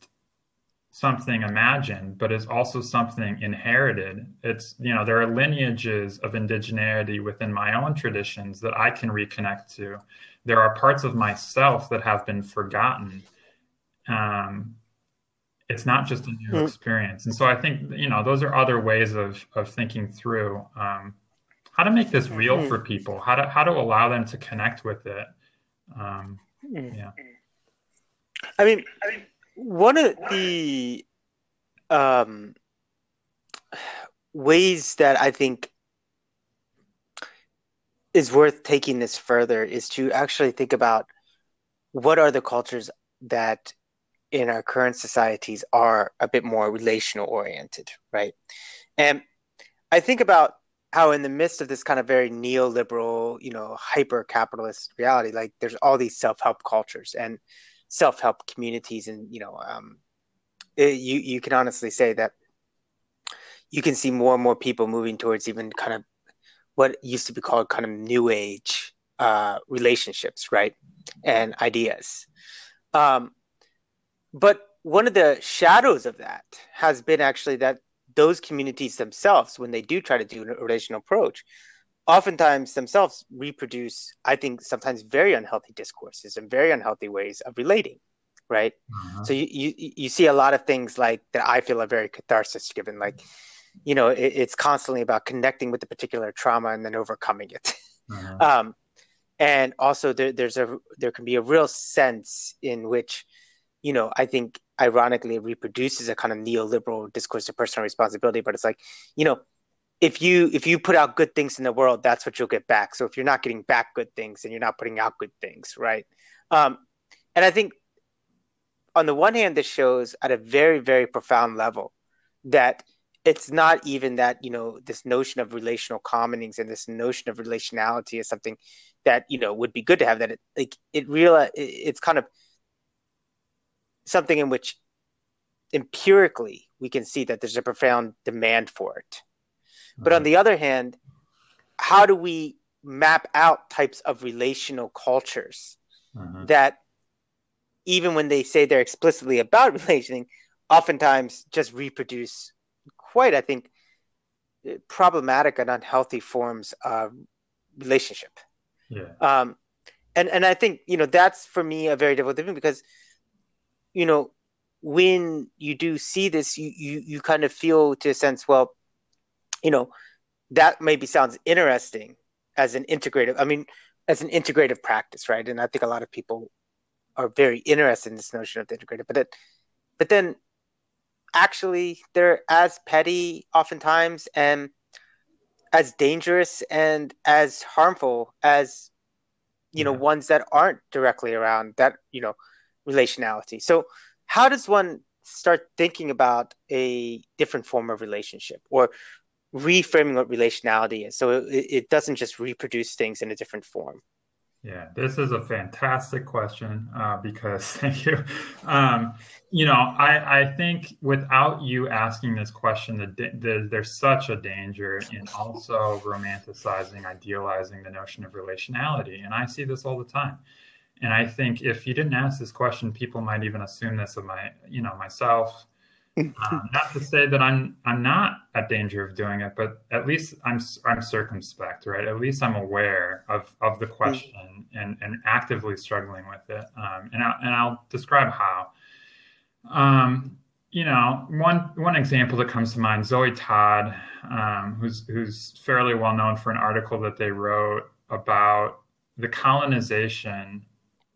something imagined, but is also something inherited. It's, you know, there are lineages of indigeneity within my own traditions that I can reconnect to. There are parts of myself that have been forgotten. Um, it's not just a new mm. experience. And so I think, you know, those are other ways of, of thinking through um, how to make this real mm. for people, how to, how to allow them to connect with it. Um, mm. Yeah. I mean, I mean, one of the um, ways that I think is worth taking this further is to actually think about what are the cultures that in our current societies are a bit more relational oriented, right? And I think about how in the midst of this kind of very neoliberal, you know, hyper-capitalist reality, like there's all these self-help cultures and self-help communities. And, you know, um, it, you, you can honestly say that you can see more and more people moving towards even kind of what used to be called kind of new age uh, relationships, right? And ideas. Um, but one of the shadows of that has been actually that those communities themselves, when they do try to do a relational approach, oftentimes themselves reproduce, I think, sometimes very unhealthy discourses and very unhealthy ways of relating, right? Mm-hmm. So you, you you see a lot of things like that I feel are very catharsis given, like, you know, it, it's constantly about connecting with the particular trauma and then overcoming it. Mm-hmm. Um, and also there, there's a, there can be a real sense in which, you know, I think ironically it reproduces a kind of neoliberal discourse of personal responsibility, but it's like, you know, if you, if you put out good things in the world, that's what you'll get back. So if you're not getting back good things, then you're not putting out good things, right? Um, and I think on the one hand, this shows at a very, very profound level that it's not even that, you know, this notion of relational commonings and this notion of relationality is something that, you know, would be good to have, that it, like it real, it, it's kind of something in which empirically we can see that there's a profound demand for it. But on the other hand, how do we map out types of relational cultures uh-huh. that even when they say they're explicitly about relationing, oftentimes just reproduce quite, I think, problematic and unhealthy forms of relationship. Yeah. Um, and, and I think, you know, that's for me a very difficult thing because, you know, when you do see this, you, you, you kind of feel to a sense, well, you know, that maybe sounds interesting as an integrative, I mean, as an integrative practice, right? And I think a lot of people are very interested in this notion of the integrative, but, that, but then actually they're as petty oftentimes and as dangerous and as harmful as, you yeah. know, ones that aren't directly around that, you know, relationality. So how does one start thinking about a different form of relationship or reframing what relationality is. So it, it doesn't just reproduce things in a different form. Yeah, this is a fantastic question uh, because thank you. Um, you know, I, I think without you asking this question, the, the, there's such a danger in also romanticizing, idealizing the notion of relationality. And I see this all the time. And I think if you didn't ask this question, people might even assume this of my, you know, myself. Um, not to say that I'm I'm not at danger of doing it, but at least I'm I'm circumspect, right? At least I'm aware of of the question and and actively struggling with it. Um, and I'll and I'll describe how. Um, you know, one one example that comes to mind: Zoe Todd, um, who's who's fairly well known for an article that they wrote about the colonization.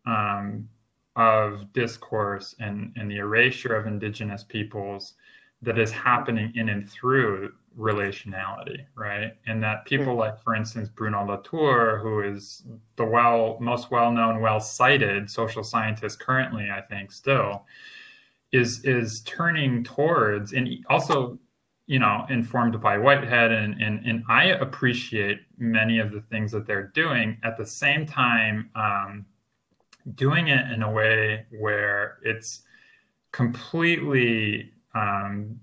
Um, of discourse and, and the erasure of indigenous peoples that is happening in and through relationality, right? And that people like, for instance, Bruno Latour, who is the well most well-known, well-cited social scientist currently, I think still, is is turning towards, and also, you know, informed by Whitehead, and, and, and I appreciate many of the things that they're doing. At the same time, um, doing it in a way where it's completely um,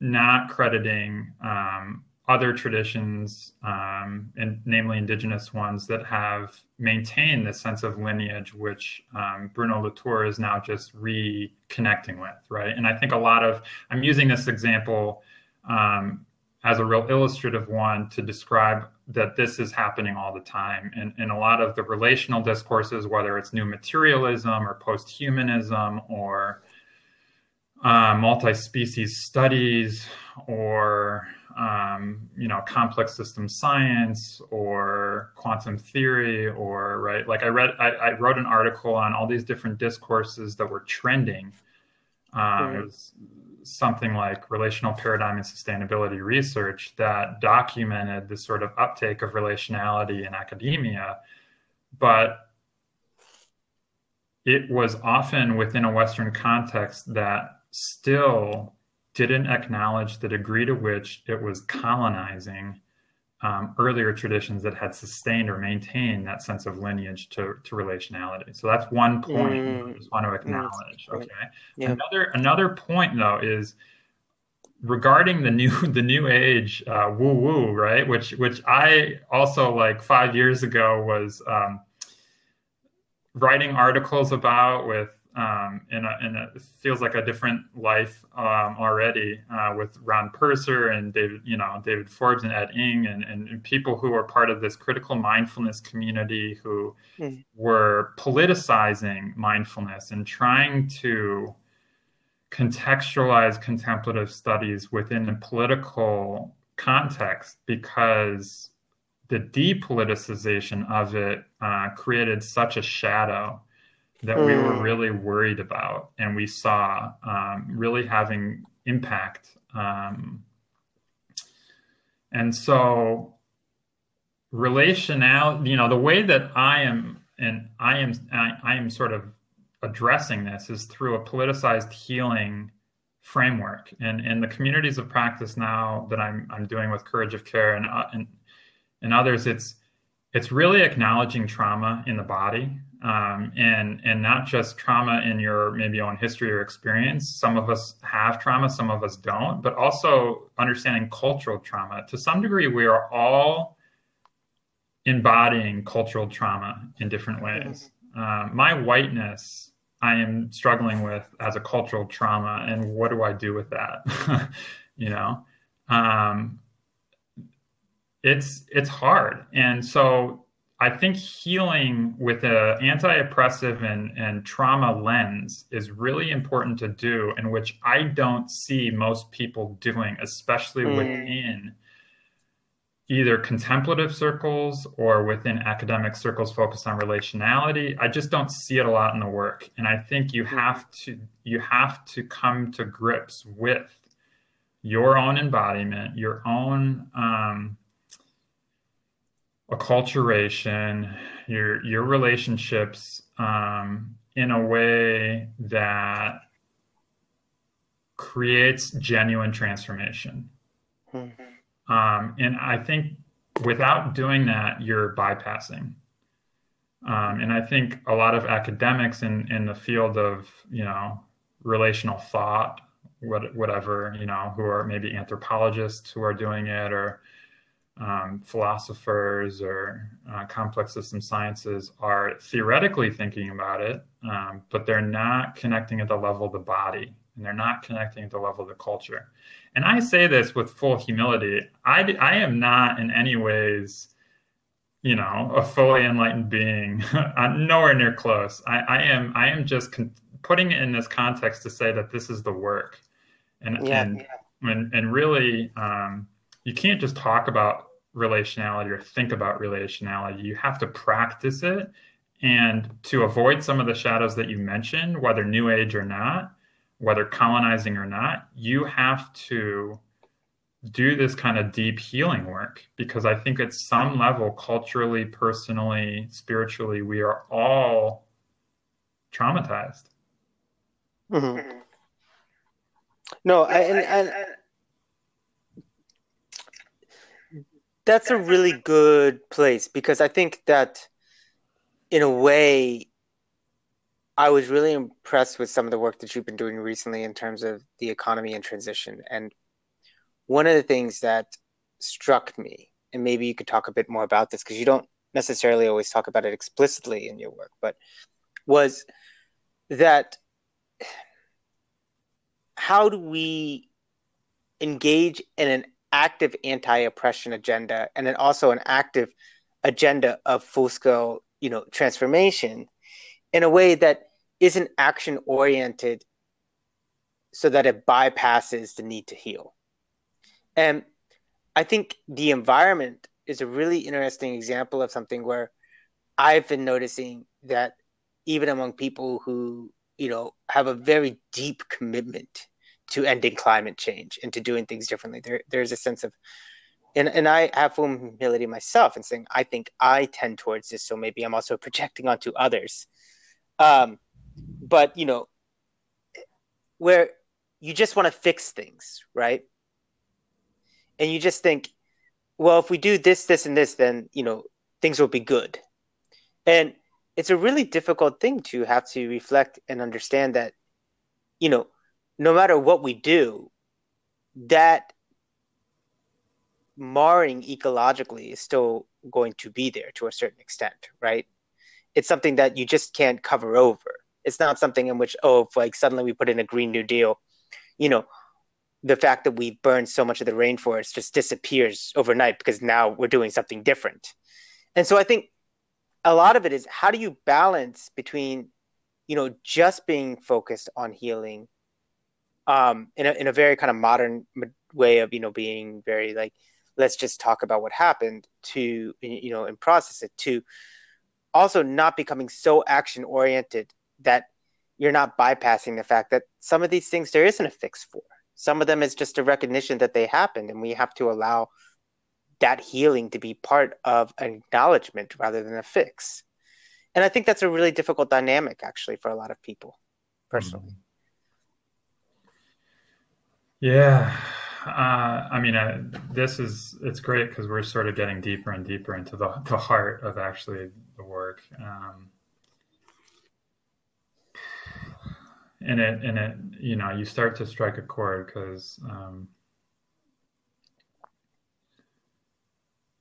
not crediting um, other traditions, um, and namely indigenous ones that have maintained this sense of lineage, which um, Bruno Latour is now just reconnecting with, right? And I think a lot of, I'm using this example um, as a real illustrative one to describe that this is happening all the time. And, and a lot of the relational discourses, whether it's new materialism or post-humanism or uh, multi-species studies or, um, you know, complex system science or quantum theory or, right, like I read, I, I wrote an article on all these different discourses that were trending. Um, it was something like Relational Paradigm and Sustainability Research that documented this sort of uptake of relationality in academia, but it was often within a Western context that still didn't acknowledge the degree to which it was colonizing um, earlier traditions that had sustained or maintained that sense of lineage to, to relationality. So that's one point mm. I just want to acknowledge. Mm. Okay. Yeah. Another, another point though, is regarding the new, the new age, uh, woo woo, right. Which, which I also like five years ago was, um, writing articles about with, um, in a, in a, it feels like a different life, um, already, uh, with Ron Purser and David, you know, David Forbes and Ed Ng and, and, and people who are part of this critical mindfulness community who mm. were politicizing mindfulness and trying to contextualize contemplative studies within the political context, because the depoliticization of it, uh, created such a shadow that we were really worried about, and we saw um, really having impact. Um, and so relationality, you know, the way that I am, and I am, I, I am sort of addressing this is through a politicized healing framework. And in the communities of practice now that I'm, I'm doing with Courage of Care and, uh, and, and others, it's, it's really acknowledging trauma in the body. Um, and, and not just trauma in your maybe own history or experience. Some of us have trauma, some of us don't, but also understanding cultural trauma. To some degree, we are all embodying cultural trauma in different ways. Uh, my whiteness, I am struggling with as a cultural trauma, and what do I do with that? You know, um, it's, it's hard. And so I think healing with an anti-oppressive and, and trauma lens is really important to do, and which I don't see most people doing, especially mm. within either contemplative circles or within academic circles focused on relationality. I just don't see it a lot in the work. And I think you have to, you have to come to grips with your own embodiment, your own, um, acculturation, your your relationships um, in a way that creates genuine transformation. Mm-hmm. Um, and I think without doing that, you're bypassing. Um, and I think a lot of academics in, in the field of, you know, relational thought, what, whatever, you know, who are maybe anthropologists who are doing it, or um, philosophers or uh, complex system sciences, are theoretically thinking about it, um, but they're not connecting at the level of the body. And they're not connecting at the level of the culture. And I say this with full humility. I, I am not in any ways, you know, a fully enlightened being. I'm nowhere near close. I, I am I am just con- putting it in this context to say that this is the work. And yeah, and, yeah. and and really, um, you can't just talk about relationality or think about relationality. You have to practice it. And to avoid some of the shadows that you mentioned, whether New Age or not, whether colonizing or not, you have to do this kind of deep healing work, because I think at some level, culturally, personally, spiritually, we are all traumatized. Mm-hmm. No, I, and, and that's a really good place, because I think that in a way, I was really impressed with some of the work that you've been doing recently in terms of the economy and transition. And one of the things that struck me, and maybe you could talk a bit more about this, because you don't necessarily always talk about it explicitly in your work, but was that how do we engage in an active anti-oppression agenda, and then also an active agenda of full-scale, you know, transformation, in a way that isn't action oriented, so that it bypasses the need to heal. And I think the environment is a really interesting example of something where I've been noticing that even among people who, you know, have a very deep commitment to ending climate change and to doing things differently, there, there's a sense of, And and I have full humility myself in saying, I think I tend towards this, so maybe I'm also projecting onto others. Um, but, you know, where you just want to fix things, right? And you just think, well, if we do this, this, and this, then, you know, things will be good. And it's a really difficult thing to have to reflect and understand that, you know, no matter what we do, that marring ecologically is still going to be there to a certain extent, right? It's something that you just can't cover over. It's not something in which, oh, if like suddenly we put in a Green New Deal, you know, the fact that we burned so much of the rainforest just disappears overnight because now we're doing something different. And so I think a lot of it is, how do you balance between, you know, just being focused on healing um, in a, in a very kind of modern way of, you know, being very like, let's just talk about what happened, to, you know, and process it, to also not becoming so action oriented that you're not bypassing the fact that some of these things there isn't a fix for. Some of them is just a recognition that they happened, and we have to allow that healing to be part of an acknowledgement rather than a fix. And I think that's a really difficult dynamic actually for a lot of people personally. Yeah. Uh, I mean, I, this is, it's great because we're sort of getting deeper and deeper into the, the heart of actually the work. Um, and it, and it, you know, you start to strike a chord because um,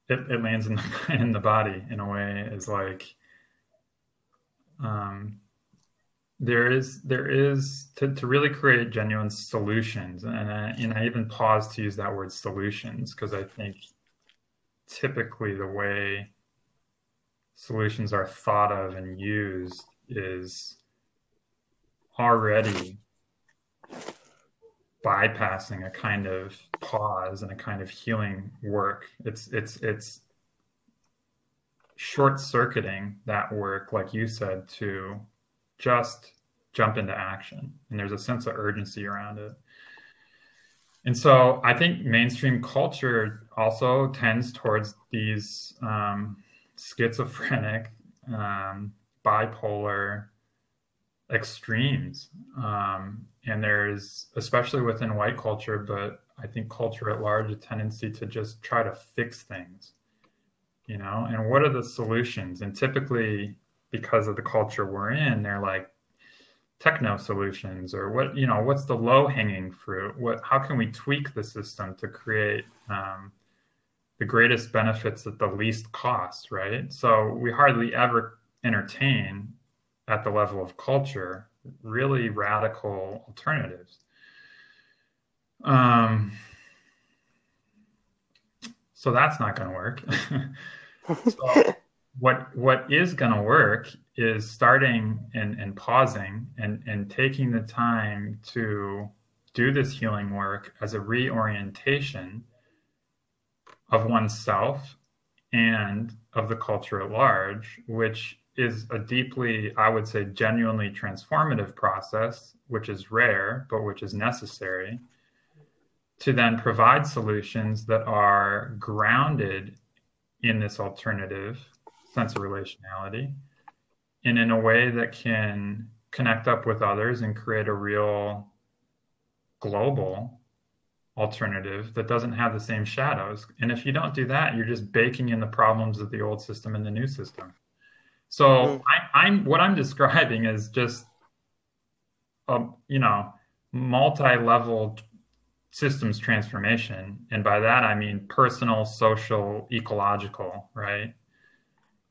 it, it lands in the, in the body in a way, is like, um, There is, there is to, to really create genuine solutions. And I, and I even pause to use that word solutions, because I think typically the way solutions are thought of and used is already bypassing a kind of pause and a kind of healing work. It's, it's, it's short-circuiting that work, like you said, to just jump into action. And there's a sense of urgency around it. And so I think mainstream culture also tends towards these um, schizophrenic, um, bipolar extremes. Um, and there's, especially within white culture, but I think, culture at large, a tendency to just try to fix things, you know, and what are the solutions? And typically, because of the culture we're in, they're like techno solutions, or what, you know, what's the low hanging fruit? What, how can we tweak the system to create um, the greatest benefits at the least cost, right? So we hardly ever entertain at the level of culture really radical alternatives. Um, so that's not going to work. So what what is going to work is starting and, and pausing and, and taking the time to do this healing work as a reorientation of oneself and of the culture at large, which is a deeply, I would say, genuinely transformative process, which is rare, but which is necessary, to then provide solutions that are grounded in this alternative sense of relationality and in a way that can connect up with others and create a real global alternative that doesn't have the same shadows. And if you don't do that, you're just baking in the problems of the old system and the new system. So mm-hmm. I, I'm what I'm describing is just a, you know, multi-level systems transformation, and by that I mean personal, social, ecological, right?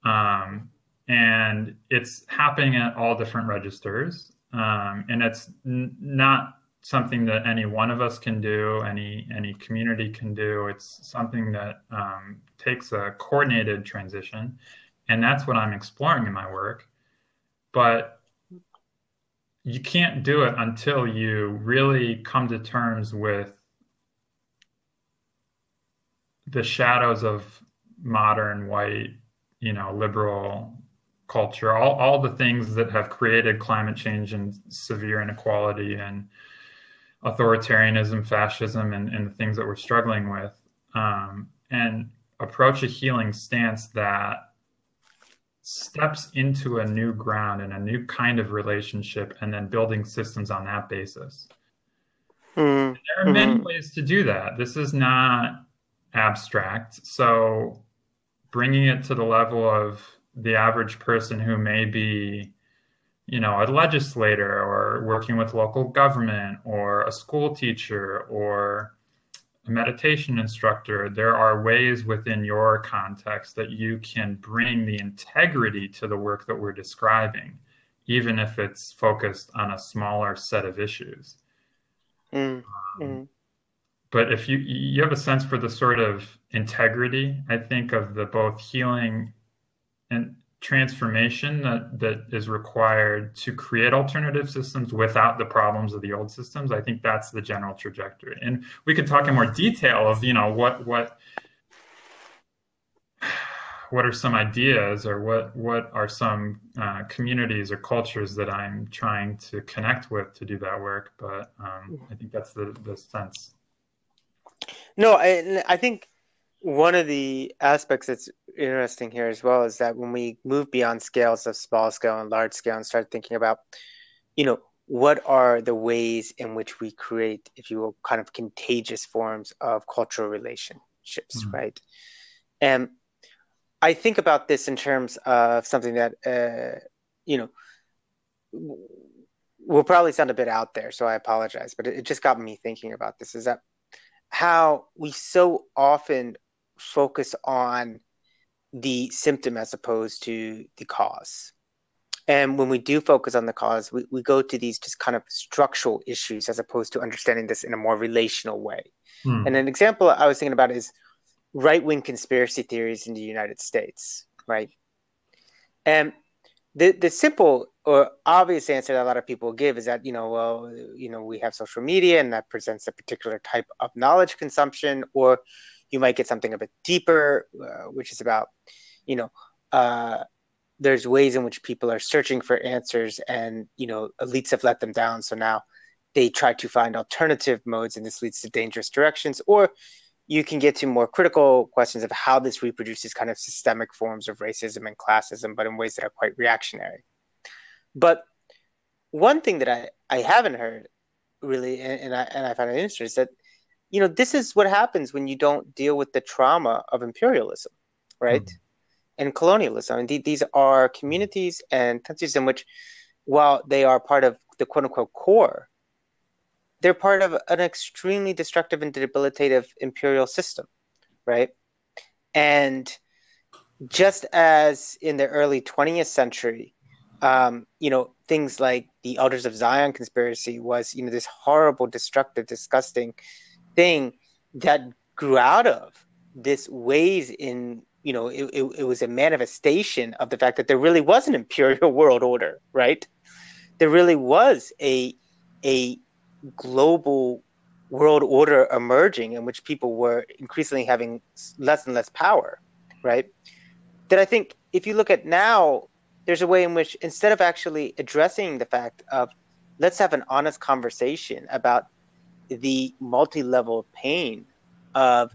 Um, and it's happening at all different registers, um, and it's n not something that any one of us can do, any any community can do. It's something that um, takes a coordinated transition, and that's what I'm exploring in my work. But you can't do it until you really come to terms with the shadows of modern white, you know, liberal culture, all, all the things that have created climate change and severe inequality and authoritarianism, fascism, and, and the things that we're struggling with, um, and approach a healing stance that steps into a new ground and a new kind of relationship, and then building systems on that basis. Mm-hmm. There are many ways to do that. This is not abstract. So bringing it to the level of the average person who may be, you know, a legislator or working with local government or a school teacher or a meditation instructor, there are ways within your context that you can bring the integrity to the work that we're describing, even if it's focused on a smaller set of issues. Mm, um, mm. But if you you have a sense for the sort of integrity, I think, of the both healing and transformation that, that is required to create alternative systems without the problems of the old systems, I think that's the general trajectory. And we could talk in more detail of, you know, what what what are some ideas, or what what are some uh, communities or cultures that I'm trying to connect with to do that work. But um, I think that's the, the sense. No, I, I think one of the aspects that's interesting here as well is that when we move beyond scales of small scale and large scale and start thinking about, you know, what are the ways in which we create, if you will, kind of contagious forms of cultural relationships, mm-hmm. right? And I think about this in terms of something that, uh, you know, will probably sound a bit out there, so I apologize, but it, it just got me thinking about this, is that how we so often focus on the symptom as opposed to the cause. And when we do focus on the cause, we, we go to these just kind of structural issues as opposed to understanding this in a more relational way. Hmm. And an example I was thinking about is right-wing conspiracy theories in the United States, right? And the, the simple or obvious answer that a lot of people give is that, you know, well, you know, we have social media and that presents a particular type of knowledge consumption, or you might get something a bit deeper, uh, which is about, you know, uh, there's ways in which people are searching for answers and, you know, elites have let them down. So now they try to find alternative modes, and this leads to dangerous directions. Or you can get to more critical questions of how this reproduces kind of systemic forms of racism and classism, but in ways that are quite reactionary. But one thing that I, I haven't heard really, and, and I and I found it interesting, is that you know, this is what happens when you don't deal with the trauma of imperialism, right? Mm. And colonialism. Indeed, these are communities and countries in which, while they are part of the quote-unquote core, they're part of an extremely destructive and debilitative imperial system, right? And just as in the early twentieth century, um, you know, things like the Elders of Zion conspiracy was, you know, this horrible, destructive, disgusting thing that grew out of this ways in, you know, it, it, it was a manifestation of the fact that there really was an imperial world order, right? There really was a a global world order emerging in which people were increasingly having less and less power, right? That I think if you look at now, there's a way in which instead of actually addressing the fact of let's have an honest conversation about the multi-level pain of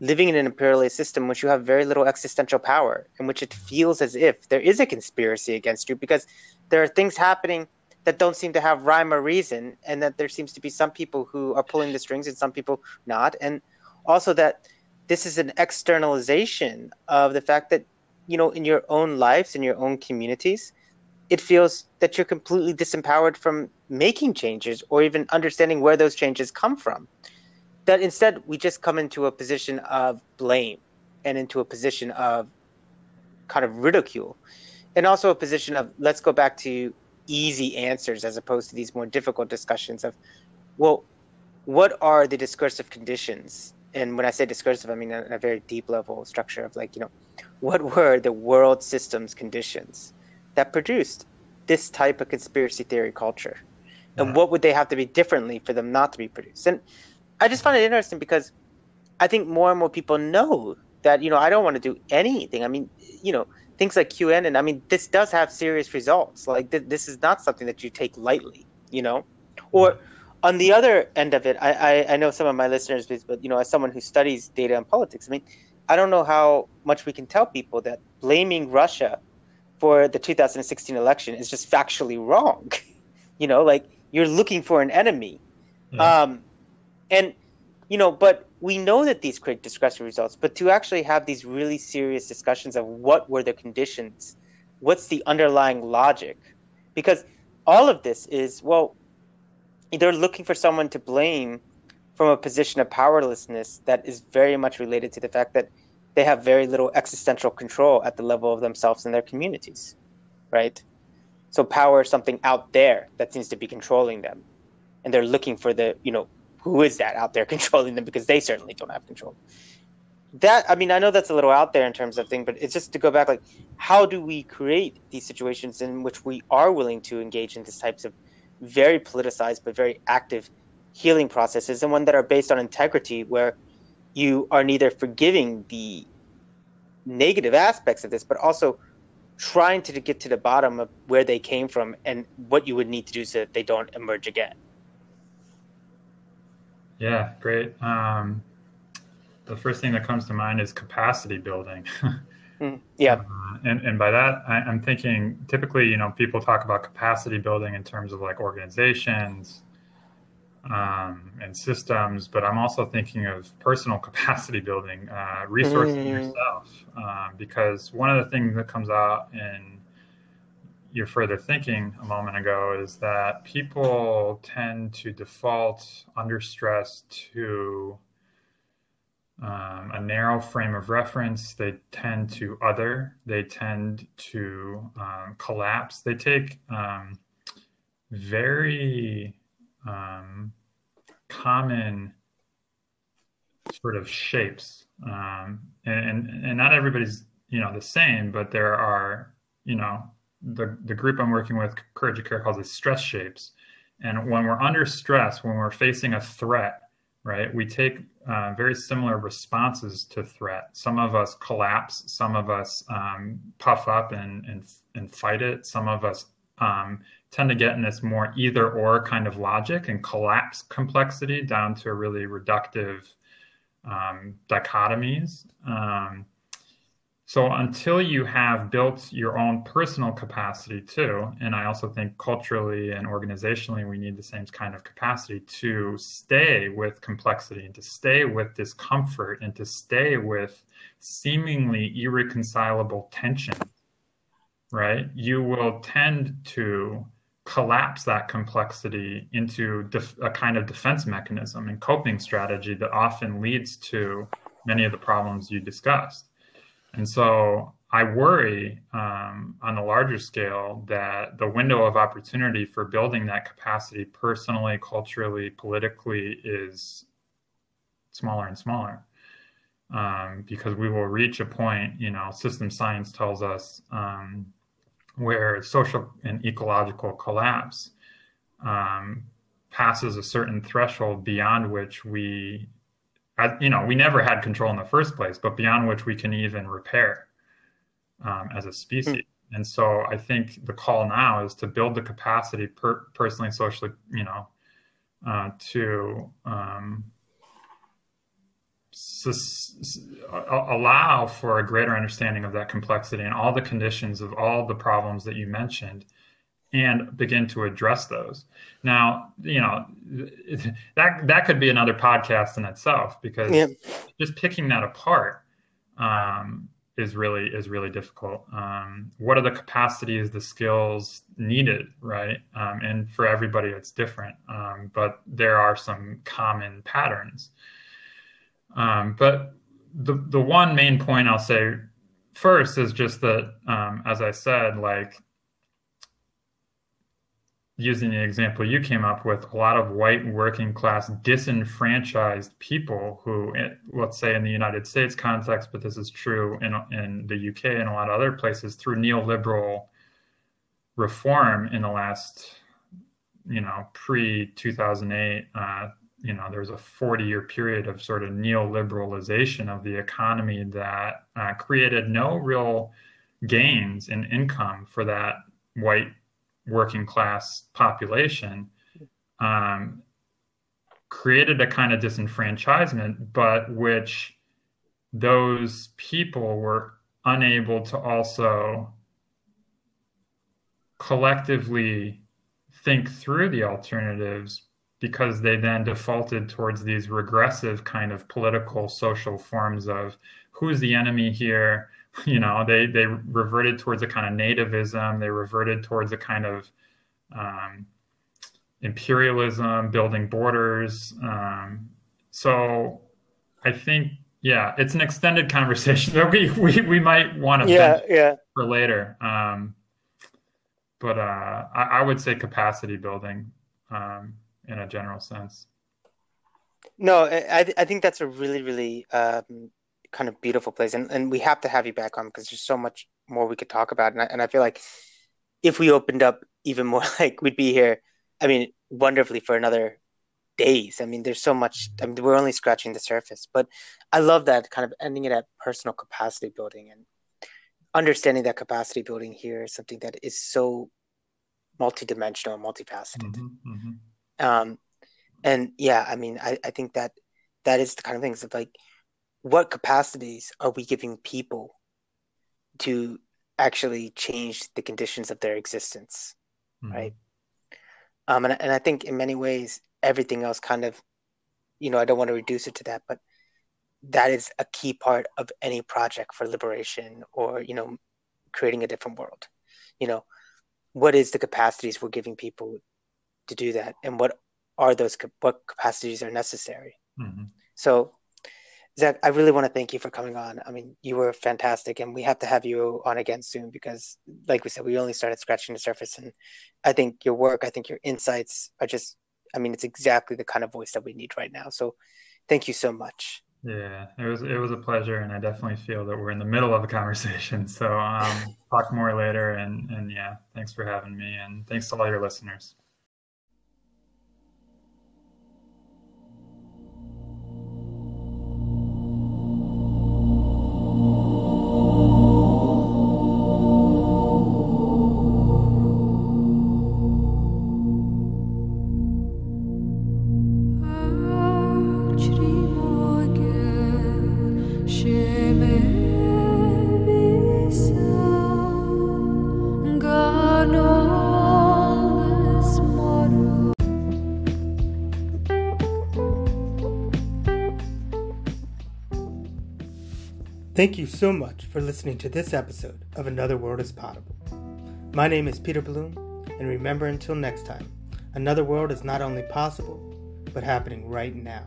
living in an imperialist system in which you have very little existential power, in which it feels as if there is a conspiracy against you because there are things happening that don't seem to have rhyme or reason, and that there seems to be some people who are pulling the strings and some people not. And also that this is an externalization of the fact that, you know, in your own lives, in your own communities, it feels that you're completely disempowered from making changes or even understanding where those changes come from. That instead we just come into a position of blame and into a position of kind of ridicule, and also a position of let's go back to easy answers as opposed to these more difficult discussions of, well, what are the discursive conditions? And when I say discursive, I mean on a very deep level structure of like, you know, what were the world systems conditions that produced this type of conspiracy theory culture? And yeah. What would they have to be differently for them not to be produced? And I just find it interesting because I think more and more people know that, you know, I don't want to do anything. I mean, you know, things like Q Anon, I mean, this does have serious results. Like th- this is not something that you take lightly, you know? Or on the other end of it, I, I, I know some of my listeners, but, you know, as someone who studies data and politics, I mean, I don't know how much we can tell people that blaming Russia for the two thousand sixteen election is just factually wrong. You know, like you're looking for an enemy. Mm. Um, and, you know, but we know that these create discretionary results, but to actually have these really serious discussions of what were the conditions, what's the underlying logic, because all of this is, well, they're looking for someone to blame from a position of powerlessness that is very much related to the fact that they have very little existential control at the level of themselves and their communities, right? So power is something out there that seems to be controlling them, and they're looking for the, you know, who is that out there controlling them, because they certainly don't have control. That, I mean, I know that's a little out there in terms of thing, but it's just to go back, like, how do we create these situations in which we are willing to engage in these types of very politicized but very active healing processes, and one that are based on integrity, where you are neither forgiving the negative aspects of this, but also trying to get to the bottom of where they came from and what you would need to do so that they don't emerge again. Yeah, great. Um, the first thing that comes to mind is capacity building. mm, yeah. Uh, and, and by that, I, I'm thinking typically, you know, people talk about capacity building in terms of like organizations um, and systems, but I'm also thinking of personal capacity building, uh, resourcing mm. yourself, um, because one of the things that comes out in your further thinking a moment ago is that people tend to default under stress to um, a narrow frame of reference. They tend to other, they tend to um, collapse. They take um, very um, common sort of shapes. Um, and, and not everybody's, you know, the same, but there are, you know, The, the group I'm working with, Courage of Care, calls it stress shapes. And when we're under stress, when we're facing a threat, right, we take uh, very similar responses to threat. Some of us collapse. Some of us um, puff up and, and, and fight it. Some of us um, tend to get in this more either or kind of logic and collapse complexity down to really reductive um, dichotomies. Um, So until you have built your own personal capacity too, and I also think culturally and organizationally, we need the same kind of capacity to stay with complexity and to stay with discomfort and to stay with seemingly irreconcilable tension, right? You will tend to collapse that complexity into def- a kind of defense mechanism and coping strategy that often leads to many of the problems you discussed. And so I worry um, on a larger scale that the window of opportunity for building that capacity personally, culturally, politically is smaller and smaller um, because we will reach a point, you know, system science tells us um, where social and ecological collapse um, passes a certain threshold beyond which we I, you know, we never had control in the first place, but beyond which we can even repair um, as a species. Mm. And so I think the call now is to build the capacity per- personally, socially, you know, uh, to um, s- s- allow for a greater understanding of that complexity and all the conditions of all the problems that you mentioned, and begin to address those. Now, you know, that that could be another podcast in itself, because yep. just picking that apart um, is really is really difficult. Um, what are the capacities, the skills needed, right? Um, and for everybody, it's different, um, but there are some common patterns. Um, but the the one main point I'll say first is just that, um, as I said, like, using the example you came up with, a lot of white working class disenfranchised people who, let's say in the United States context, but this is true in, in the U K and a lot of other places, through neoliberal reform in the last, you know, pre two thousand eight, uh, you know, there was a forty year period of sort of neoliberalization of the economy that uh, created no real gains in income for that white working class population, um, created a kind of disenfranchisement, but which those people were unable to also collectively think through the alternatives, because they then defaulted towards these regressive kind of political, social forms of who's the enemy here. You know, they, they reverted towards a kind of nativism. They reverted towards a kind of um, imperialism, building borders. Um, so I think, yeah, it's an extended conversation that we we, we might want to yeah, yeah. for later. Um, but uh, I, I would say capacity building um, in a general sense. No, I I think that's a really, really... Um... kind of beautiful place, and, and we have to have you back on, because there's so much more we could talk about, and I, and I feel like if we opened up even more, like, we'd be here, I mean, wonderfully for another days. I mean, there's so much. I mean, we're only scratching the surface, but I love that kind of ending it at personal capacity building, and understanding that capacity building here is something that is so multidimensional, multifaceted. Mm-hmm, mm-hmm. Um, and yeah, I mean, I, I think that that is the kind of things that, like, what capacities are we giving people to actually change the conditions of their existence, mm-hmm. right? Um, and, and I think in many ways, everything else kind of, you know, I don't want to reduce it to that, but that is a key part of any project for liberation or, you know, creating a different world. You know, what is the capacities we're giving people to do that? And what are those, what capacities are necessary? Mm-hmm. So, Zach, I really want to thank you for coming on. I mean, you were fantastic, and we have to have you on again soon, because, like we said, we only started scratching the surface, and I think your work, I think your insights are just, I mean, it's exactly the kind of voice that we need right now. So thank you so much. Yeah, it was it was a pleasure, and I definitely feel that we're in the middle of a conversation. So um, talk more later, and, and yeah, thanks for having me, and thanks to all your listeners. She may be Thank you so much for listening to this episode of Another World is Potable. My name is Peter Bloom, and remember, until next time, another world is not only possible, but happening right now.